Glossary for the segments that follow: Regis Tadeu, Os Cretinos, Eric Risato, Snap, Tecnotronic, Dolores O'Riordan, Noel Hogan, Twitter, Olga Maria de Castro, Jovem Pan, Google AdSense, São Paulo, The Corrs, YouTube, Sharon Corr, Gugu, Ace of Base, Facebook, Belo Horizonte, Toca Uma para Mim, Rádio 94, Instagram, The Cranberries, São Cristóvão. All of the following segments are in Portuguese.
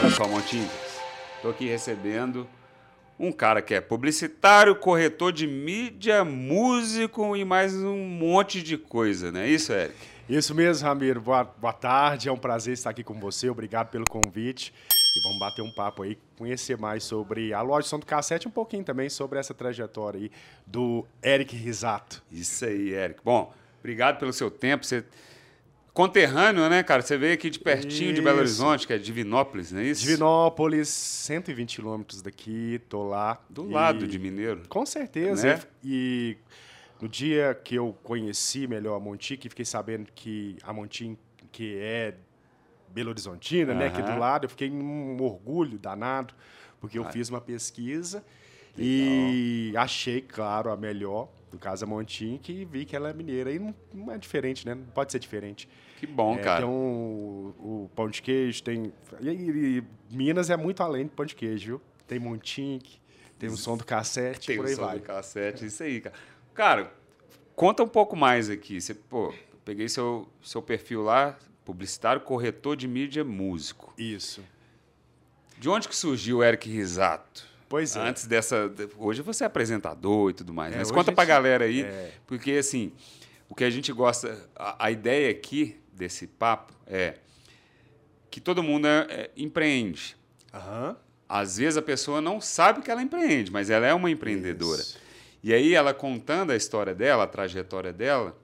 Olha só, Montinho, estou aqui recebendo um cara que é publicitário, corretor de mídia, músico e mais um monte de coisa, não é isso, Eric? Isso mesmo, Ramiro. Boa tarde, é um prazer estar aqui com você, obrigado pelo convite. E vamos bater um papo aí, conhecer mais sobre a loja Santo Cassete, um pouquinho também sobre essa trajetória aí do Eric Risato. Isso aí, Eric. Bom, obrigado pelo seu tempo. Você... Conterrâneo, né, cara? Você veio aqui de pertinho, isso, de Belo Horizonte, que é Divinópolis, não é isso? Divinópolis, 120 quilômetros daqui, tô lá. Do lado de Mineiro. Com certeza. Né? E no dia que eu conheci melhor a Montique, fiquei sabendo que a Montique, que é Belo Horizontina, né, aqui do lado, eu fiquei num orgulho danado, porque eu fiz uma pesquisa e achei, claro, a melhor, no caso a Montique, e vi que ela é mineira. E não é diferente, né? Não pode ser diferente. Que bom, cara. Tem o pão de queijo, tem... E Minas é muito além do pão de queijo, viu? Tem Montique, tem o Som do Cassete, por aí vai. Tem o Som do Cassete, isso aí, cara. Cara, conta um pouco mais aqui. Você, pô, peguei seu perfil lá... Publicitário, corretor de mídia, músico. Isso. De onde que surgiu o Eric Risato? Pois é. Antes dessa... Hoje você é apresentador e tudo mais. Mas conta pra galera aí, porque, assim, o que a gente gosta... A ideia aqui desse papo é que todo mundo empreende. Uhum. Às vezes a pessoa não sabe que ela empreende, mas ela é uma empreendedora. Isso. E aí ela contando a história dela, a trajetória dela...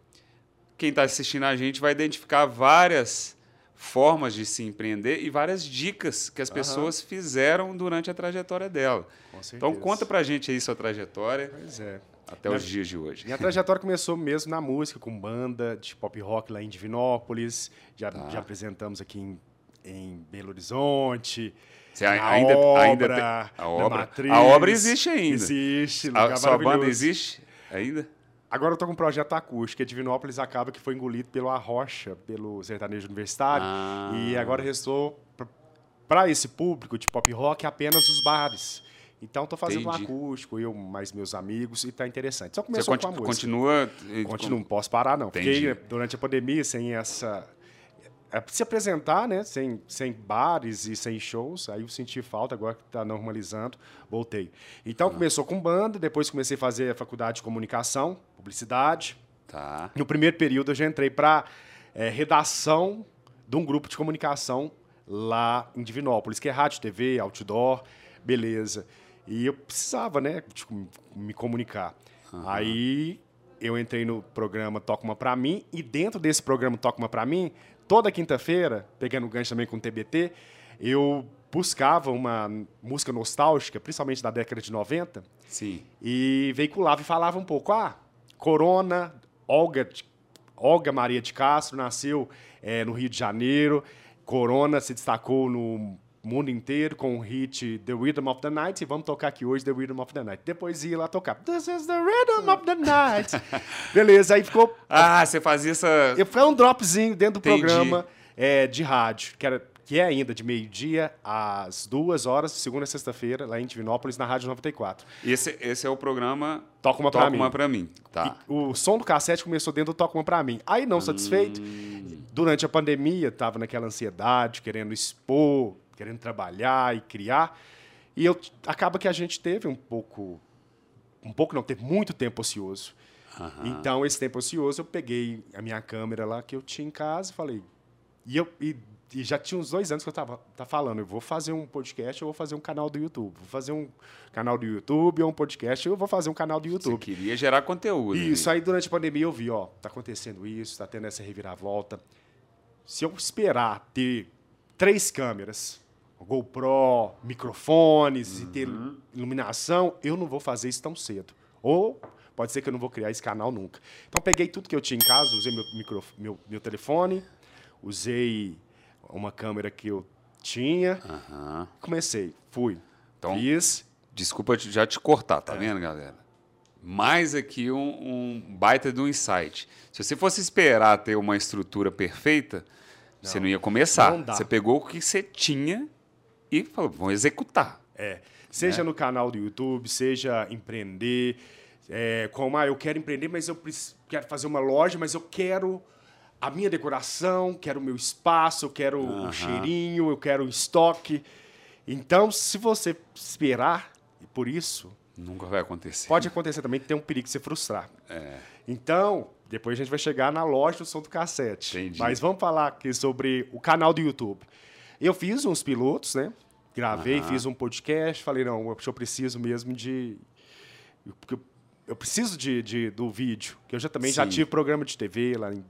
Quem está assistindo a gente vai identificar várias formas de se empreender e várias dicas que as pessoas fizeram durante a trajetória dela. Com certeza. Então, conta pra gente aí sua trajetória. Pois é. Até os dias de hoje. Minha trajetória começou mesmo na música, com banda de pop rock lá em Divinópolis. Já apresentamos aqui em Belo Horizonte. Você ainda tem a obra. Matriz, a obra existe ainda. Existe. A sua banda existe ainda? Agora eu estou com um projeto acústico, que Divinópolis acaba que foi engolido pelo Arrocha, pelo sertanejo universitário. Ah. E agora restou para esse público de pop rock apenas os bares. Então estou fazendo um acústico, eu mais meus amigos, e está interessante. Só começou com a música. Continua, não posso parar, não. Entendi. Fiquei durante a pandemia sem essa... Se apresentar, né? Sem bares e sem shows, aí eu senti falta, agora que está normalizando, voltei. Então, começou com banda, depois comecei a fazer a faculdade de comunicação, publicidade. Tá. No primeiro período, eu já entrei para redação de um grupo de comunicação lá em Divinópolis, que é rádio, TV, outdoor, beleza. E eu precisava, né, tipo, me comunicar. Uhum. Aí eu entrei no programa Toca Uma Para Mim, e dentro desse programa Toca Uma Para Mim, toda quinta-feira, pegando gancho também com o TBT, eu buscava uma música nostálgica, principalmente da década de 90, sim, e veiculava e falava um pouco. Ah, Corona, Olga Maria de Castro nasceu no Rio de Janeiro, Corona se destacou no mundo inteiro com o hit The Rhythm of the Night, e vamos tocar aqui hoje The Rhythm of the Night. Depois ia lá tocar This is the Rhythm of the Night. Beleza, aí ficou... Ah, você fazia essa... Eu fui um dropzinho dentro do programa de rádio, que é ainda de meio-dia às 2h, segunda a sexta-feira, lá em Divinópolis, na Rádio 94. Esse é o programa Toca Uma Pra Mim. Toca Uma Pra Mim. Tá. E o Som do Cassete começou dentro do Toca Uma Pra Mim. Aí, não satisfeito, durante a pandemia, estava naquela ansiedade, querendo expor, querendo trabalhar e criar. E acaba que a gente teve teve muito tempo ocioso. Uhum. Então, esse tempo ocioso, eu peguei a minha câmera lá que eu tinha em casa e falei... E já tinha uns 2 anos que eu estava falando, eu vou fazer um podcast, eu vou fazer um canal do YouTube. Vou fazer um canal do YouTube ou um podcast, eu vou fazer um canal do YouTube. Você queria gerar conteúdo. Isso, né? Aí durante a pandemia eu vi, ó, tá acontecendo isso, tá tendo essa reviravolta. Se eu esperar ter 3 câmeras... GoPro, microfones e ter iluminação, eu não vou fazer isso tão cedo. Ou pode ser que eu não vou criar esse canal nunca. Então, peguei tudo que eu tinha em casa, usei meu telefone, usei uma câmera que eu tinha, comecei, fui. Então, fiz. Desculpa já te cortar, tá vendo, galera? Mais aqui um baita de um insight. Se você fosse esperar ter uma estrutura perfeita, você não ia começar. Não dá. Você pegou o que você tinha e falou, vamos executar. Seja no canal do YouTube, seja empreender, como eu quero empreender, mas eu quero fazer uma loja, mas eu quero a minha decoração, quero o meu espaço, eu quero o cheirinho, eu quero o estoque. Então, se você esperar por isso... Nunca vai acontecer. Pode acontecer também, que tem um perigo de se frustrar. É. Então, depois a gente vai chegar na loja do Som do Cassete. Entendi. Mas vamos falar aqui sobre o canal do YouTube. Eu fiz uns pilotos, né? Gravei, fiz um podcast, falei, não, eu preciso mesmo de... Eu preciso do vídeo, que eu já também já tive programa de TV lá em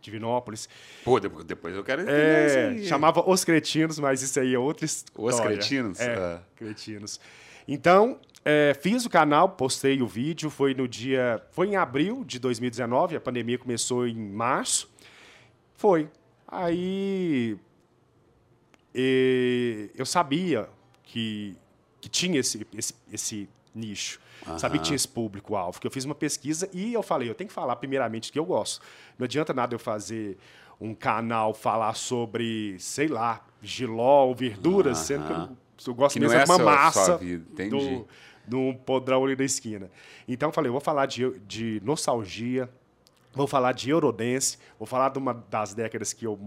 Divinópolis. Pô, depois eu quero entender. Chamava Os Cretinos, mas isso aí é outra história. Os Cretinos? Cretinos. Então, fiz o canal, postei o vídeo, foi em abril de 2019, a pandemia começou em março. Aí eu sabia que tinha esse nicho. Sabia que tinha esse público-alvo, que eu fiz uma pesquisa e eu falei, eu tenho que falar primeiramente que eu gosto. Não adianta nada eu fazer um canal falar sobre, sei lá, jiló ou verduras, sendo que eu gosto que mesmo de uma massa do podrão ali da esquina. Então eu falei, eu vou falar de nostalgia, vou falar de Eurodance, vou falar de uma das décadas que eu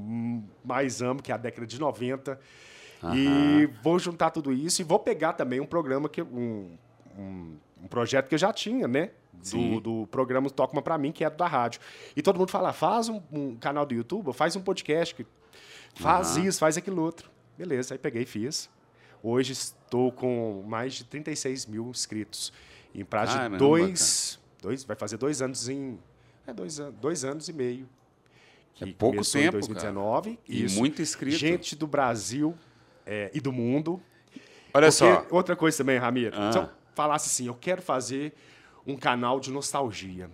mais amo, que é a década de 90, e vou juntar tudo isso e vou pegar também um programa que... um projeto que eu já tinha, né? Do programa Toca Uma para Mim, que é da rádio. E todo mundo fala, faz um canal do YouTube, faz um podcast, faz isso, faz aquilo outro. Beleza, aí peguei e fiz. Hoje estou com mais de 36 mil inscritos. Em prazo de vai fazer 2 anos em... dois anos e meio. É pouco tempo, em 2019, cara. E muito inscrito. Gente do Brasil e do mundo. Olha só. Outra coisa também, Ramiro. Então, falasse assim, eu quero fazer um canal de nostalgia.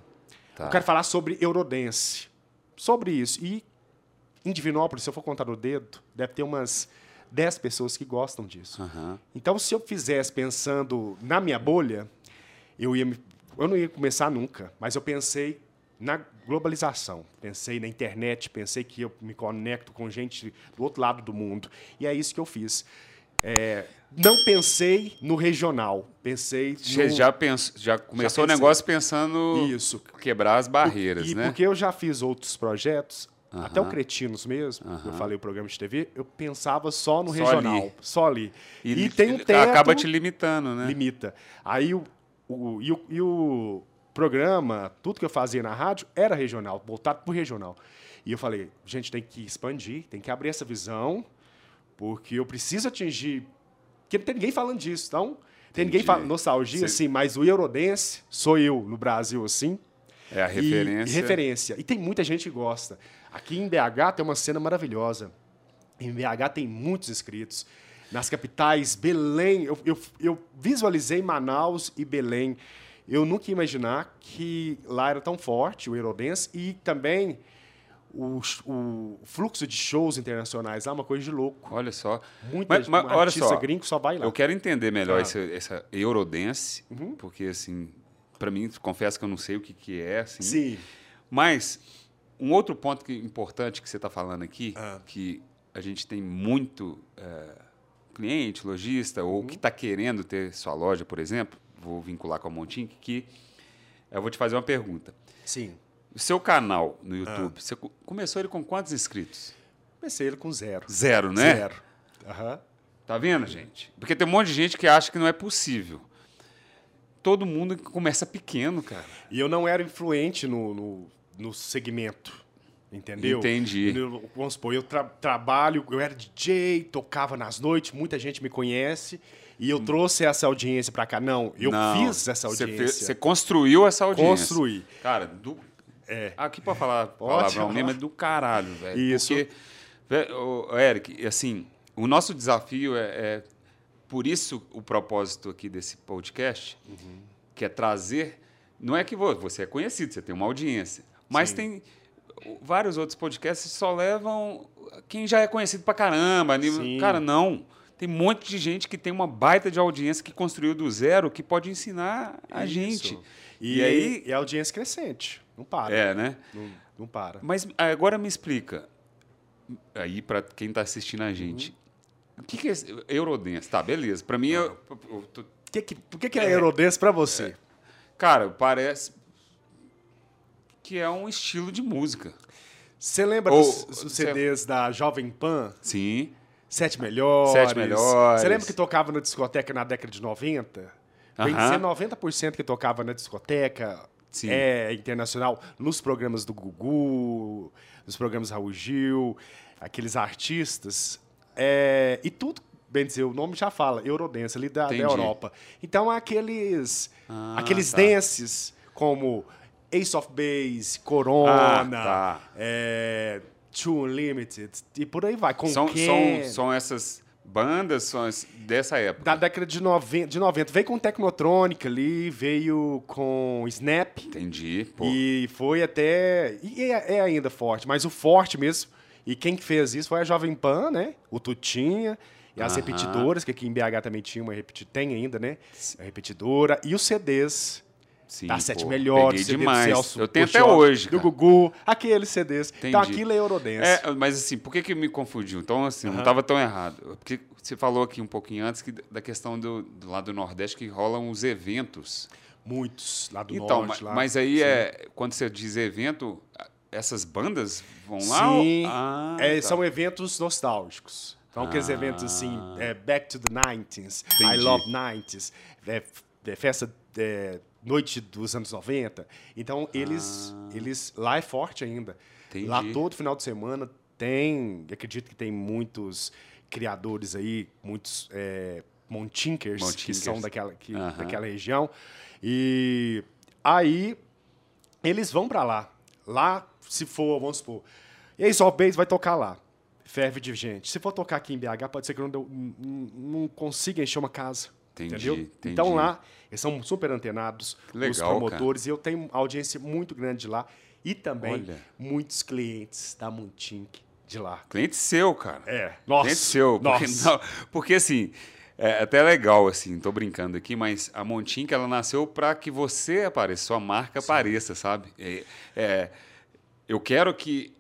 Tá. Eu quero falar sobre Eurodance. Sobre isso. E em Divinópolis, se eu for contar no dedo, deve ter umas 10 pessoas que gostam disso. Então, se eu fizesse pensando na minha bolha, eu não ia começar nunca. Mas eu pensei na globalização. Pensei na internet. Pensei que eu me conecto com gente do outro lado do mundo. E é isso que eu fiz. Não pensei no regional, pensei... Já começou o negócio pensando isso, quebrar as barreiras, né? Porque eu já fiz outros projetos, até o Cretinos mesmo, eu falei o programa de TV, eu pensava só no regional, só ali. E tem um teto... Acaba te limitando, né? Limita. Aí o programa, tudo que eu fazia na rádio, era regional, voltado para o regional. E eu falei, gente, tem que expandir, tem que abrir essa visão, porque eu preciso atingir... Porque não tem ninguém falando disso, então... Tem ninguém falando nostalgia, assim, mas o Eurodance sou eu no Brasil, assim. É a referência. E tem muita gente que gosta. Aqui em BH tem uma cena maravilhosa. Em BH tem muitos inscritos. Nas capitais, Belém... Eu visualizei Manaus e Belém. Eu nunca ia imaginar que lá era tão forte o Eurodance e também... O fluxo de shows internacionais é uma coisa de louco. Olha só. Mas, artista só, gringo só vai lá. Eu quero entender melhor essa Eurodance, porque, assim, para mim, confesso que eu não sei o que é. Assim, mas um outro ponto importante que você está falando aqui, que a gente tem muito cliente, lojista, ou que está querendo ter sua loja, por exemplo, vou vincular com a Montique, que eu vou te fazer uma pergunta. Sim. O seu canal no YouTube, você começou ele com quantos inscritos? Comecei ele com 0. 0, né? 0. Tá vendo, gente? Porque tem um monte de gente que acha que não é possível. Todo mundo começa pequeno, cara. E eu não era influente no segmento, entendeu? Entendi. Vamos supor, eu trabalho, eu era DJ, tocava nas noites, muita gente me conhece... E eu trouxe essa audiência para cá. Não, fiz essa audiência. Você construiu essa audiência. Construí. Cara, aqui para falar palavrão mesmo, é do caralho, velho. Isso. Porque, Eric, assim, o nosso desafio é... Por isso o propósito aqui desse podcast, que é trazer... Não é que você é conhecido, você tem uma audiência. Mas tem vários outros podcasts que só levam quem já é conhecido para caramba. Cara, não... Tem um monte de gente que tem uma baita de audiência que construiu do 0, que pode ensinar a gente. E aí é audiência crescente. Não para. É, né? Não para. Mas agora me explica, aí para quem está assistindo a gente, o que é Eurodance? Tá, beleza. Para mim, O que é Eurodance para você? Cara, parece que é um estilo de música. Você lembra dos CDs da Jovem Pan? Sim. Sete Melhores. Sete Melhores. Você lembra que tocava na discoteca na década de 90? Tem que ser 90% que tocava na discoteca internacional, nos programas do Gugu, nos programas Raul Gil, aqueles artistas. É, e tudo, bem dizer, o nome já fala, Eurodance, ali da Europa. Então, aqueles, dances como Ace of Base, Corona, Too Unlimited, e por aí vai. São essas bandas dessa época. Da década de 90. Veio com Tecnotronic ali, veio com Snap. Entendi. Pô. E foi até... E é ainda forte, mas o forte mesmo. E quem fez isso foi a Jovem Pan, né? O Tutinha e as repetidoras, que aqui em BH também tinha uma repetidora. Tem ainda, né? A repetidora. E os CDs... Sim, tá, Sete Melhores, CD demais. Do Celso, eu tenho até hoje, do Gugu, aqueles CDs. Entendi. Então aquilo é Eurodance. É, mas assim, por que me confundiu? Então assim, não estava tão errado. Porque você falou aqui um pouquinho antes que, da questão do lado do Nordeste, que rolam os eventos. Muitos, lá do Norte. Mas aí, quando você diz evento, essas bandas vão lá? Sim, são eventos nostálgicos. Então aqueles eventos assim, Back to the 90s, I Love 90s, Festa... Noite dos anos 90. Então, eles lá é forte ainda. Entendi. Lá todo final de semana tem... Acredito que tem muitos criadores aí, muitos Montinkers, que são daquela região. E aí, eles vão para lá. Lá, se for, vamos supor, Ace of Base vai tocar lá. Ferve de gente. Se for tocar aqui em BH, pode ser que não consiga encher uma casa. Entendi, entendeu? Entendi. Então lá, eles são super antenados, legal, os promotores, cara. E eu tenho audiência muito grande lá e também muitos clientes da Montique de lá. Cliente seu, cara. É, nossa. Cliente seu. Nossa. Porque assim, é até legal, assim, tô brincando aqui, mas a Montique, ela nasceu para que você apareça, sua marca apareça, sabe? Eu quero que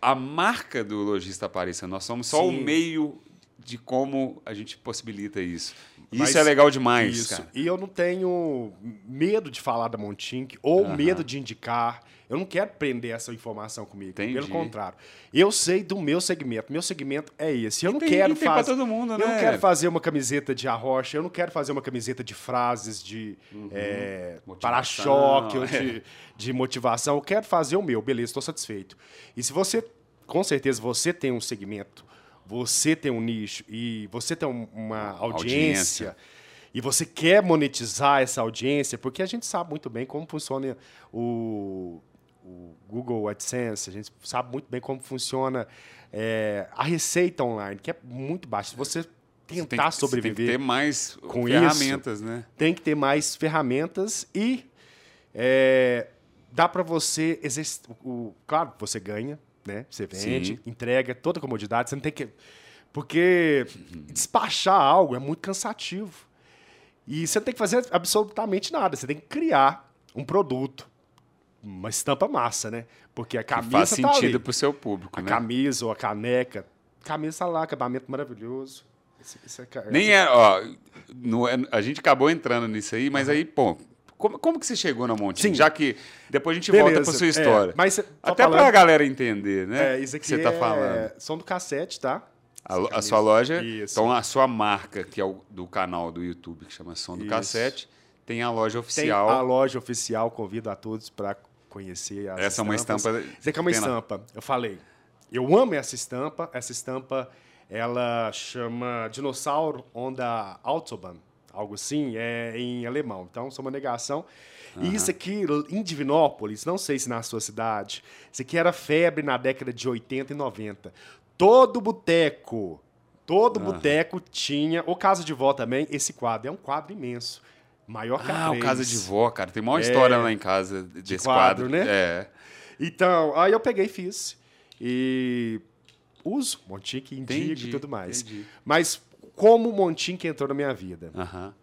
a marca do lojista apareça, nós somos só o meio... de como a gente possibilita isso. Mas isso é legal demais, cara. E eu não tenho medo de falar da Montinque ou medo de indicar. Eu não quero prender essa informação comigo. Entendi. Pelo contrário. Eu sei do meu segmento. Meu segmento é esse. Eu não quero fazer... para todo mundo, né? Eu não quero fazer uma camiseta de arrocha, eu não quero fazer uma camiseta de frases, de para-choque, de motivação. Eu quero fazer o meu. Beleza, estou satisfeito. E se você... Com certeza você tem um segmento... Você tem um nicho e você tem uma audiência e você quer monetizar essa audiência, porque a gente sabe muito bem como funciona o Google AdSense, a gente sabe muito bem como funciona a receita online, que é muito baixa. Se você tentar sobreviver, tem que ter mais ferramentas, né? Tem que ter mais ferramentas e dá para você exercer. Claro, você ganha. Né? Você vende, entrega toda a comodidade, você não tem que... Porque despachar algo é muito cansativo. E você não tem que fazer absolutamente nada, você tem que criar um produto, uma estampa massa, né? Porque a camisa faz sentido para o seu público, né? A camisa ou a caneca, camisa está lá, acabamento maravilhoso. Nem é, ó, a gente acabou entrando nisso aí, mas aí, pô... Como que você chegou na Montinho? Já que depois a gente volta para sua história. Mas até para a galera entender, né? Isso aqui que você está falando. Som do Cassete, tá? A sua loja. Isso. Então, a sua marca, que é do canal do YouTube, que chama Som do Cassete, tem a loja oficial. Tem a loja oficial. Convido a todos para conhecer as estampas. Essa é uma estampa... Isso aqui é uma estampa. Eu falei. Eu amo essa estampa. Essa estampa, ela chama Dinossauro on the Autobahn. Algo assim, é em alemão. Então, sou uma negação. E isso aqui, em Divinópolis, não sei se na sua cidade, isso aqui era febre na década de 80 e 90. Todo boteco tinha, ou Casa de Vó também, esse quadro. É um quadro imenso. Maior que a Casa de Vó, cara. Tem maior história lá em casa desse quadro, né? É. Então, aí eu peguei e fiz. E uso, Montique, indico e tudo mais. Entendi. Mas... Como o Montinho que entrou na minha vida.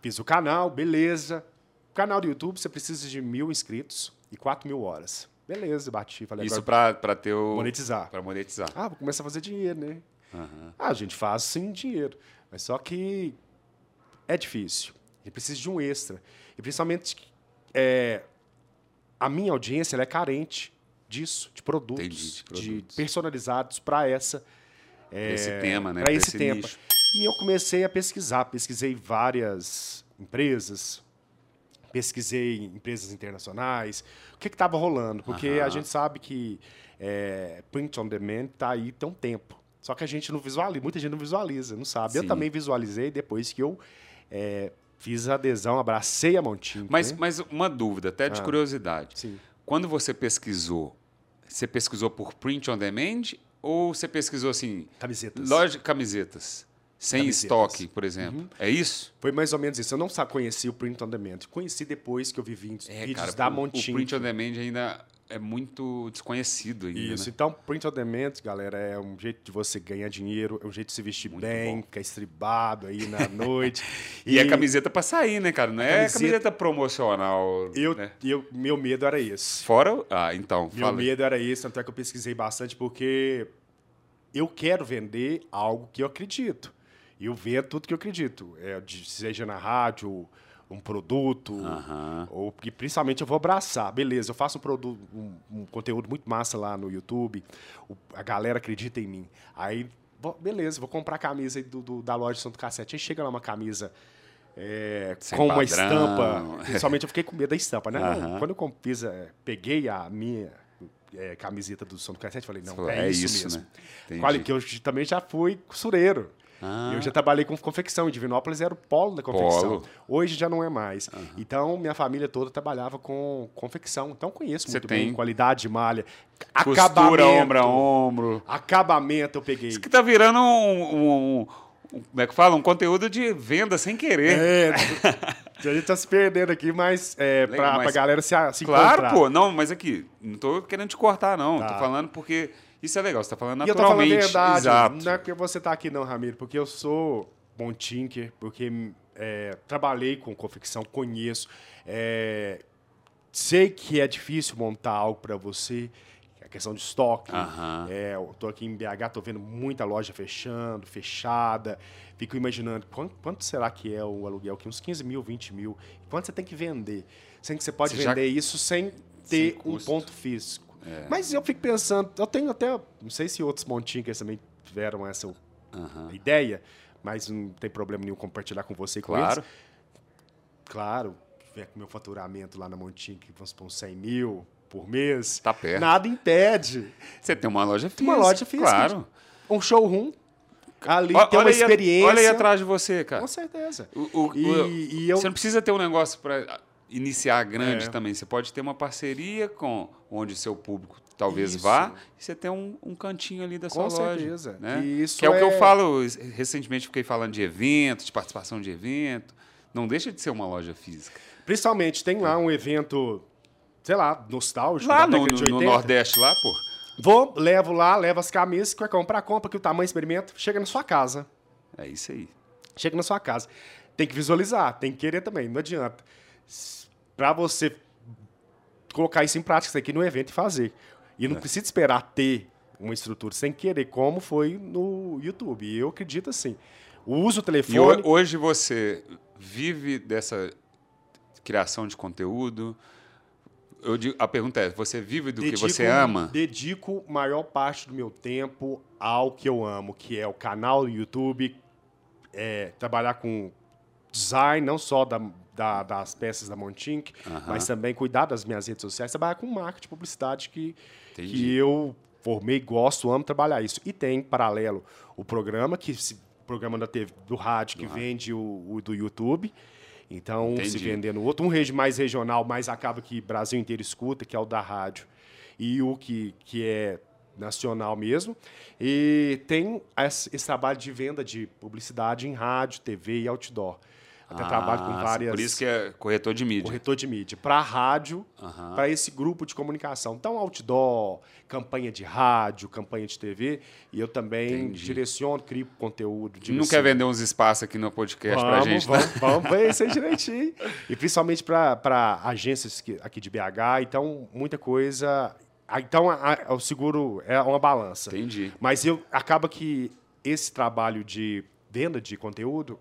Fiz o canal, beleza. O canal do YouTube, você precisa de 1.000 inscritos e 4.000 horas. Beleza, bati. Falei, isso para ter o... Monetizar. Para monetizar. Ah, vou começar a fazer dinheiro, né? Ah, a gente faz sem dinheiro. Mas só que é difícil. Ele precisa de um extra. E principalmente a minha audiência ela é carente disso, de produtos, de personalizados para essa... esse tema, né? Para esse tema. Nicho. E eu comecei a pesquisar. Pesquisei várias empresas, pesquisei empresas internacionais, o que estava rolando. Porque a gente sabe que Print on Demand está aí há um tempo. Só que a gente não visualiza, muita gente não visualiza, não sabe. Sim. Eu também visualizei depois que eu fiz a adesão, abracei a Montinho. Mas uma dúvida, até de curiosidade. Sim. Quando você pesquisou por Print on Demand ou você pesquisou assim... Camisetas. Loja de camisetas. Sem estoque, por exemplo. Uhum. É isso? Foi mais ou menos isso. Eu não conheci o Print on Demand. Conheci depois que eu vi vídeos da Montinho. O Print on Demand ainda... é muito desconhecido ainda. Isso, né? Então, Print on Demand, galera, é um jeito de você ganhar dinheiro, é um jeito de se vestir muito bem, ficar estribado aí na noite. E é camiseta para sair, né, cara? Não é camiseta promocional. Meu medo era esse. Fora? Ah, então. Meu medo era esse, tanto é que eu pesquisei bastante, porque eu quero vender algo que eu acredito. Eu vendo tudo que eu acredito, seja na rádio, um produto, ou que principalmente eu vou abraçar. Beleza, eu faço um produto, um conteúdo muito massa lá no YouTube, a galera acredita em mim. Aí, beleza, vou comprar a camisa da loja de Santo Cassete. Aí chega lá uma camisa com padrão, uma estampa. Principalmente eu fiquei com medo da estampa, né? Uhum. Quando eu peguei a minha camiseta do Santo Cassete, falei, não, é isso mesmo. Né? Claro que eu também já fui costureiro. Eu já trabalhei com confecção. Em Divinópolis era o polo da confecção. Hoje já não é mais. Então, minha família toda trabalhava com confecção. Então, conheço muito bem qualidade de malha. Costura, acabamento, ombro a ombro. Acabamento eu peguei. Isso que tá virando como é que fala? Um conteúdo de venda sem querer. A gente tá se perdendo aqui, mas pra galera se encontrar. Claro, pô. Não, mas aqui, não tô querendo te cortar, não. Tá. Tô falando porque... Isso é legal, você está falando naturalmente. E eu tô falando a verdade. Exato. Não é porque você está aqui não, Ramiro, porque eu sou bom tinker, porque trabalhei com confecção, conheço, sei que é difícil montar algo para você, a questão de estoque. Eu tô aqui em BH, tô vendo muita loja fechada, fico imaginando quanto será que é o aluguel, que uns 15 mil, 20 mil, quanto você tem que vender, sendo que você pode vender isso sem ter um ponto físico. Mas eu fico pensando, eu tenho até, não sei se outros montinkers também tiveram essa ideia, mas não tem problema nenhum compartilhar com você e com eles. Claro, com o meu faturamento lá na Montink, vamos supor, 100 mil por mês, tá perto. Nada impede. Você tem uma loja física. Uma loja física. Claro. Um showroom. Ali tem uma experiência. Olha aí atrás de você, cara. Com certeza. Você não precisa ter um negócio para... iniciar grande também. Você pode ter uma parceria com onde o seu público talvez vá e você ter um cantinho ali da sua loja. Com certeza. Né? Isso que é o que eu falo. Recentemente fiquei falando de evento, de participação de evento. Não deixa de ser uma loja física. Principalmente tem lá um evento, sei lá, nostálgico. Lá no Nordeste, lá, pô. Levo lá, levo as camisas, quer comprar, compra, que o tamanho experimenta, chega na sua casa. É isso aí. Chega na sua casa. Tem que visualizar, tem que querer também, não adianta. Para você colocar isso em prática, você tem que ir no evento e fazer. E não precisa esperar ter uma estrutura sem querer, como foi no YouTube. E eu acredito assim. Uso o telefone... E hoje você vive dessa criação de conteúdo? A pergunta é, você vive do que você ama? Dedico a maior parte do meu tempo ao que eu amo, que é o canal do YouTube, trabalhar com design, não só das peças da Montinque, mas também cuidar das minhas redes sociais, trabalhar com marketing, publicidade, que eu formei, gosto, amo trabalhar isso. E tem, em paralelo, o programa, da TV, do rádio, que vende o do YouTube. Então, um se vender no outro. Um mais regional, mas acaba que o Brasil inteiro escuta, que é o da rádio. E o que é nacional mesmo. E tem esse trabalho de venda de publicidade em rádio, TV e outdoor. Até trabalho com várias... Por isso que é corretor de mídia. Corretor de mídia. Para rádio, para esse grupo de comunicação. Então, outdoor, campanha de rádio, campanha de TV. E eu também direciono, crio conteúdo. Não quer vender uns espaços aqui no podcast para a gente? Vamos ver isso aí direitinho. E principalmente para agências aqui de BH. Então, muita coisa... Então, o seguro é uma balança. Entendi. Mas acaba que esse trabalho de venda de conteúdo,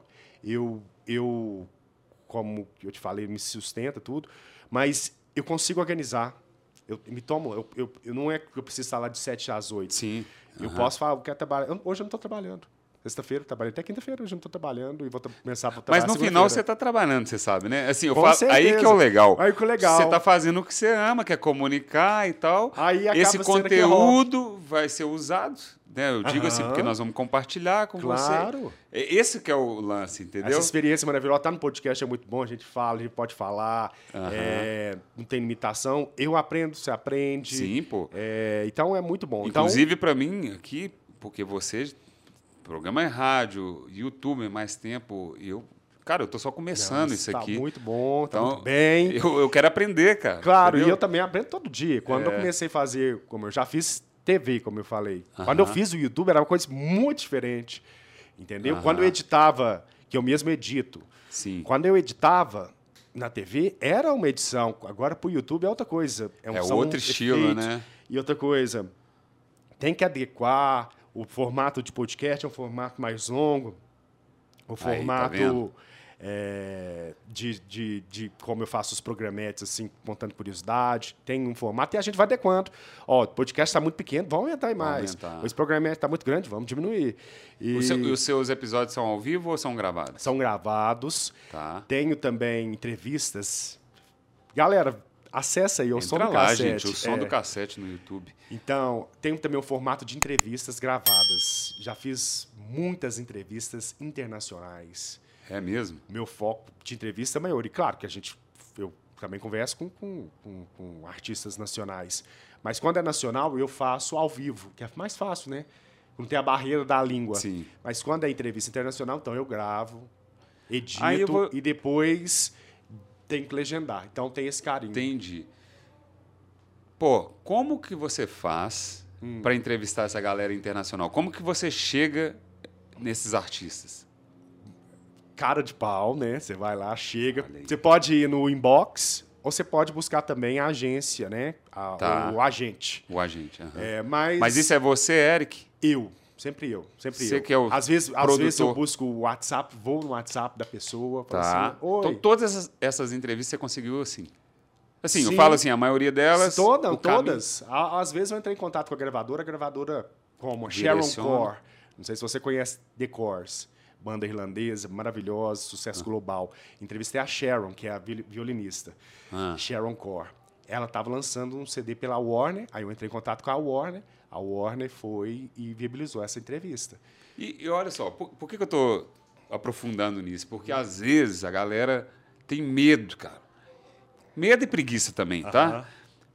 como eu te falei, me sustenta tudo, Mas eu consigo organizar. Eu me tomo... Eu não é que eu preciso estar lá de 7 às 8. Sim. Uhum. Eu posso falar, eu quero trabalhar... Hoje eu não estou trabalhando. Sexta-feira eu trabalhei até quinta-feira, hoje eu não estou trabalhando e vou começar a trabalhar. Mas no final você está trabalhando, você sabe, né? Assim, eu falo, aí que é o legal. Aí que é o legal. Você está fazendo o que você ama, que é comunicar e tal. Aí acaba esse conteúdo vai ser usado, né? Eu digo assim, porque nós vamos compartilhar com você. Claro. Esse que é o lance, entendeu? Essa experiência maravilhosa. Tá no podcast, é muito bom, a gente fala, a gente pode falar, não tem limitação. Eu aprendo, você aprende. Sim, pô. É, então é muito bom. Inclusive, então, para mim, aqui, porque você... Programa é rádio, YouTube, mais tempo. E eu, cara, eu tô só começando isso aqui. Tá muito bom, tá muito bem. Eu quero aprender, cara. Claro, entendeu? E eu também aprendo todo dia. Quando eu comecei a fazer, como eu já fiz TV, como eu falei. Quando eu fiz o YouTube, era uma coisa muito diferente. Entendeu? Quando eu editava, que eu mesmo edito. Sim. Quando eu editava na TV, era uma edição. Agora, pro YouTube, é outra coisa. É outro estilo, né? E outra coisa, tem que adequar... O formato de podcast é um formato mais longo. O formato de como eu faço os programetes, assim, contando curiosidade. Tem um formato e a gente vai adequando. Ó, o podcast está muito pequeno, vamos aumentar aí mais. Esse programete está muito grande, vamos diminuir. E os seus episódios são ao vivo ou são gravados? São gravados. Tá. Tenho também entrevistas. Galera... Acessa aí, o Som do Cassete. Gente, o Som do Cassete no YouTube. Então, tem também o formato de entrevistas gravadas. Já fiz muitas entrevistas internacionais. É mesmo? Meu foco de entrevista é maior. E claro que eu também converso com artistas nacionais. Mas quando é nacional, eu faço ao vivo, que é mais fácil, né? Não tem a barreira da língua. Sim. Mas quando é entrevista internacional, então eu gravo, edito e depois... Tem que legendar, então tem esse carinho. Entendi. Pô, como que você faz para entrevistar essa galera internacional? Como que você chega nesses artistas? Cara de pau, né? Você vai lá, chega. Você pode ir no inbox ou você pode buscar também a agência, né? O agente. O agente, mas isso é você, Eric? Eu. Sempre eu, sempre você eu. Que é o às vezes eu busco o WhatsApp, vou no WhatsApp da pessoa, falo assim, oi. Então, todas essas entrevistas você conseguiu assim? Assim, sim. Eu falo assim, a maioria delas... Todas. Às vezes eu entrei em contato com a gravadora como Sharon Corr. Não sei se você conhece The Corrs, banda irlandesa, maravilhosa, sucesso global. Entrevistei a Sharon, que é a violinista. Sharon Corr. Ela estava lançando um CD pela Warner, aí eu entrei em contato com a Warner. A Warner foi e viabilizou essa entrevista. E olha só, por que eu estou aprofundando nisso? Porque, às vezes, a galera tem medo, cara. Medo e preguiça também, tá?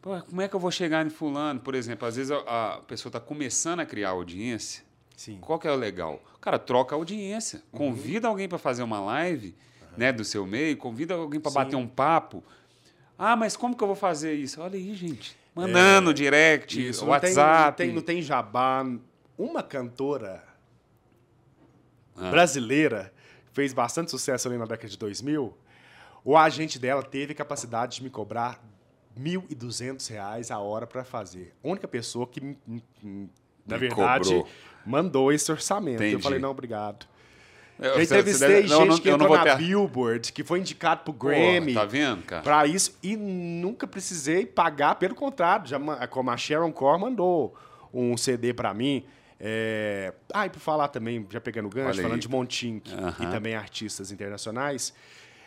Pô, como é que eu vou chegar em fulano? Por exemplo, às vezes a pessoa está começando a criar audiência. Sim. Qual que é o legal? Cara, troca a audiência. Convida alguém para fazer uma live né, do seu meio, convida alguém para bater um papo. Ah, mas como que eu vou fazer isso? Olha aí, gente. Mandando direct, isso, WhatsApp. Não tem jabá. Uma cantora brasileira fez bastante sucesso ali na década de 2000. O agente dela teve capacidade de me cobrar R$ 1.200 a hora para fazer. A única pessoa que, na verdade, mandou esse orçamento. Entendi. Eu falei, não, obrigado. Eu entrevistei gente que entrou na Billboard, que foi indicado pro Grammy. Tá vendo, cara? Pra isso. E nunca precisei pagar, pelo contrário. Já, como a Sharon Corr mandou um CD pra mim. E por falar também, já pegando gancho, falando de Montique e também artistas internacionais,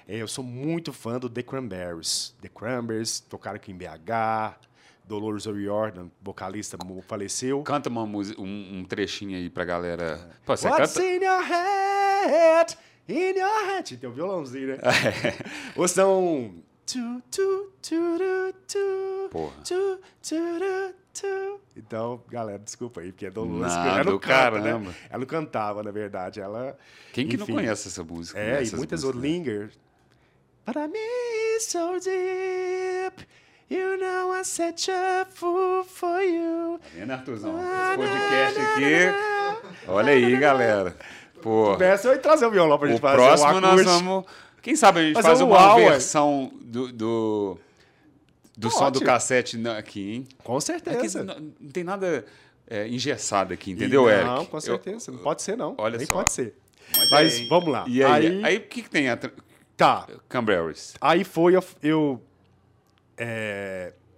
eu sou muito fã do The Cranberries. The Cranberries tocaram aqui em BH. Dolores O'Riordan, vocalista, faleceu. Canta uma música, um trechinho aí pra galera. Pô, você canta... In your head. Tem um violãozinho, né? Ou são... Então, galera, desculpa aí, porque é Dolores. Ela não canta, né? Ela não cantava, na verdade. Ela... Quem que não conhece essa música? É, e muitas outras. Linger. Para mim, so deep. You know I set a fool for you. Tá, Arthurzão? Esse podcast aqui... Olha aí, galera. Pô, peço eu trazer o violão pra gente fazer. O próximo nós vamos... Quem sabe a gente faz uma versão do Som do Cassete aqui, hein? Com certeza. Aqui, não tem nada engessado aqui, entendeu, Eric? Não, com certeza. Não pode ser, não. Olha nem só. Pode ser. Mas aí, vamos lá. E aí o que tem? Tá. Cranberries. Aí foi... Eu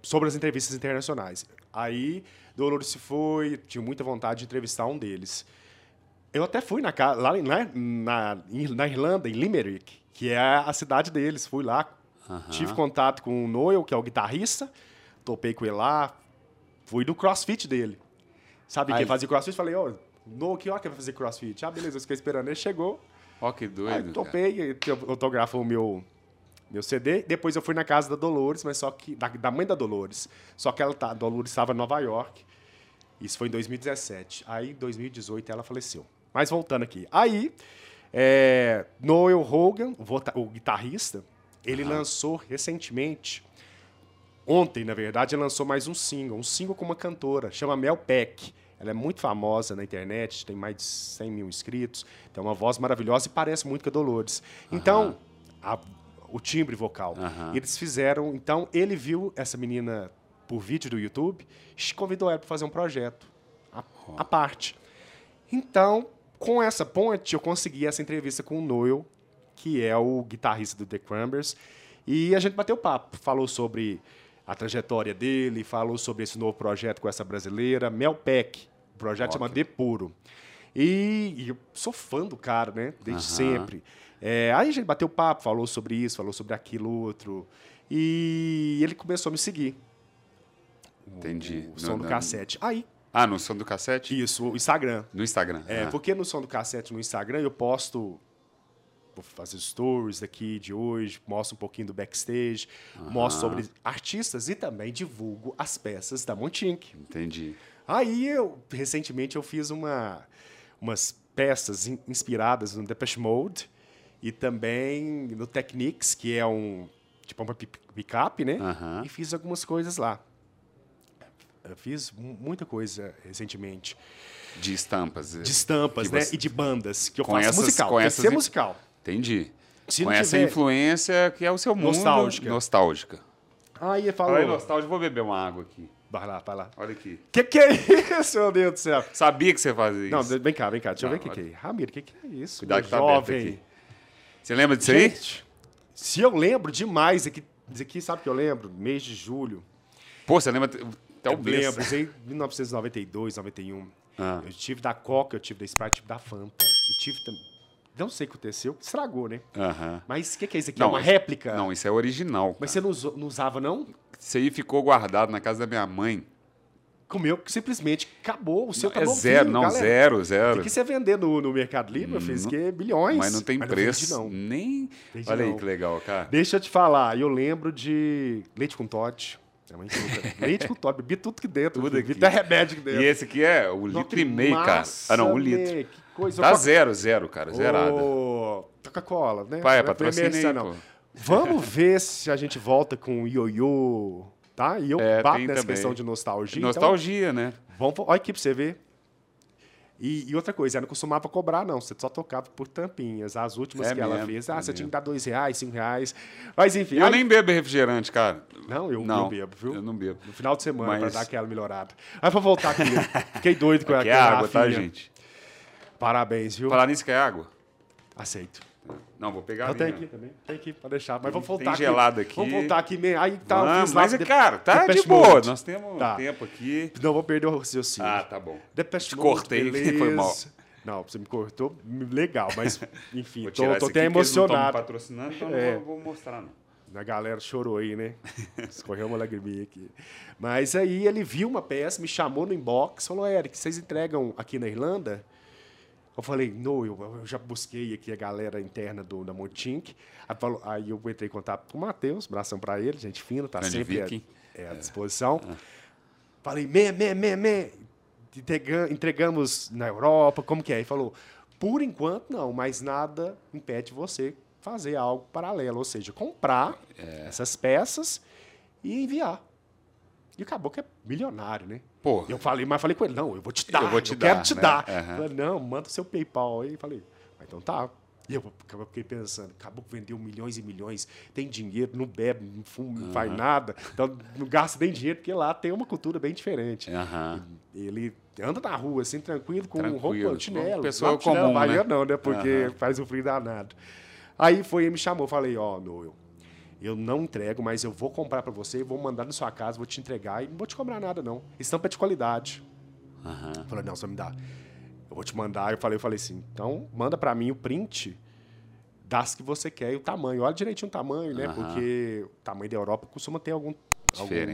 sobre as entrevistas internacionais. Aí, Dolores se foi, tinha muita vontade de entrevistar um deles. Eu até fui na casa, lá na Irlanda, em Limerick, que é a cidade deles. Fui lá, tive contato com o Noel, que é o guitarrista, topei com ele lá, fui do crossfit dele. Sabe quem fazia crossfit? Falei, ó, Noel, que hora que vai fazer crossfit? Ah, beleza, eu fiquei esperando. Ele chegou. Ó, que doido. Aí topei, autografou o meu CD. Depois eu fui na casa da Dolores, mas só que da mãe da Dolores. Só que a Dolores estava em Nova York. Isso foi em 2017. Aí, em 2018, ela faleceu. Mas voltando aqui. Aí, Noel Hogan, o guitarrista, ele lançou recentemente, ontem, na verdade, ele lançou mais um single com uma cantora, chama Mel Peck. Ela é muito famosa na internet, tem mais de 100 mil inscritos, tem uma voz maravilhosa e parece muito com a Dolores. Então, o timbre vocal. Eles fizeram... Então, ele viu essa menina por vídeo do YouTube, convidou ela para fazer um projeto à parte. Então, com essa ponte, eu consegui essa entrevista com o Noel, que é o guitarrista do The Cranberries, e a gente bateu papo, falou sobre a trajetória dele, falou sobre esse novo projeto com essa brasileira, Mel Peck, o projeto chama Depuro. E eu sou fã do cara, né? Desde sempre. Aí a gente bateu papo, falou sobre isso, falou sobre aquilo, outro. E ele começou a me seguir. Entendi. O Som do Cassete. Aí. Ah, no Som do Cassete? Isso, o Instagram. No Instagram. Porque no Som do Cassete, no Instagram, eu posto... Vou fazer stories aqui de hoje, mostro um pouquinho do backstage, mostro sobre artistas e também divulgo as peças da Montique. Entendi. Aí, recentemente, eu fiz umas peças inspiradas no Depeche Mode e também no Technics, que é tipo uma picape, né? E fiz algumas coisas lá. Eu fiz muita coisa recentemente. De estampas. De estampas, né? E de bandas, que eu faço musical. Tem que ser musical. Entendi. Com essa influência que é o seu mundo. Nostálgica. Nostálgica. Aí falou... Aí, nostálgica, vou beber uma água aqui. Vai lá, vai lá. Olha aqui. Que é isso, meu Deus do céu? Sabia que você fazia isso. Não, vem cá, deixa eu ver o que é. Ramiro, o que é isso? Cuidado que tá aberto aqui. Você lembra disso aí? Se eu lembro demais, aqui sabe que eu lembro? Mês de julho. Pô, você lembra... Eu lembro, em 1992, 91. Eu tive da Coca, eu tive da Sprite, eu tive da Fanta. E tive também... Não sei o que aconteceu, estragou, né? Mas o que é isso aqui? Não, é uma réplica? Não, isso é original. Cara. Mas você não usava, não? Isso aí ficou guardado na casa da minha mãe. Comeu, simplesmente acabou. O seu não, tá novinho, zero, não, galera. Zero. O que você vender no Mercado Livre, eu fiz que é bilhões. Mas não tem preço. Não vendi, não. Nem. Vendi, olha não. Aí que legal, cara. Deixa eu te falar, eu lembro de leite com Toddy. Leite com Toddy, bebi tudo que dentro. Tudo aqui. Até remédio que dentro. E esse aqui é o litro e meio, cara. Ah, não, um litro. Coisa. Tá zero, cara. Zerada. Coca-Cola, né? Pai, patrocínio, não. Vamos ver se a gente volta com o ioiô, tá? E eu bato nessa também. Questão de nostalgia. Nostalgia, então, né? Vamos, olha aqui pra você ver. E outra coisa, ela não costumava cobrar, não. Você só tocava por tampinhas. As últimas que ela fez. Ah, você tinha que dar R$2, R$5. Mas, enfim... Eu nem bebo refrigerante, cara. Não, eu não bebo, viu? Eu não bebo. No final de semana, pra dar aquela melhorada. Mas pra voltar aqui. Fiquei doido com aquela água, tá, gente? Parabéns, viu? Falar nisso, quer água? Aceito. Não, vou pegar ali. Tem aqui também. Tem aqui pra deixar. Mas vamos voltar aqui. Tem gelado aqui. Vamos voltar aqui mesmo. Aí tá o mas, cara, tá de boa. Nós temos tempo aqui. Não, vou perder o raciocínio. Ah, tá bom. Te cortei, foi mal. Não, você me cortou. Legal, mas enfim, tô até emocionado. Patrocinando, então não vou mostrar, não. A galera chorou aí, né? Escorreu uma lagriminha aqui. Mas aí ele viu uma peça, me chamou no inbox, falou, Eric, vocês entregam aqui na Irlanda? Eu falei, não, eu já busquei aqui a galera interna da Montinque. Aí eu entrei em contato com o Matheus, abração para ele, gente fina, tá sempre à disposição. Falei, entregamos na Europa, como que é? Ele falou, por enquanto não, mas nada impede você fazer algo paralelo, ou seja, comprar essas peças e enviar. E acabou que é milionário, né? Porra. Mas falei com ele, não, eu vou te dar, eu quero te dar. Falei, não, manda o seu PayPal aí. Falei, mas então tá. E eu fiquei pensando, acabou que vendeu milhões e milhões, tem dinheiro, não bebe, não fuma, não faz nada, então não gasta nem dinheiro, porque lá tem uma cultura bem diferente. Ele anda na rua, assim, tranquilo, com um roupa, chinelo. Pessoa comum, né? Não, né? Porque faz um frio danado. Aí foi, ele me chamou, falei, ó, Noel, eu não entrego, mas eu vou comprar para você, vou mandar na sua casa, vou te entregar e não vou te cobrar nada, não. Estampa é de qualidade. Uhum. Falou, não, só me dá. Eu vou te mandar. Eu falei assim, então manda para mim o print das que você quer e o tamanho. Olha direitinho o tamanho, né? Uhum. Porque o tamanho da Europa costuma ter alguma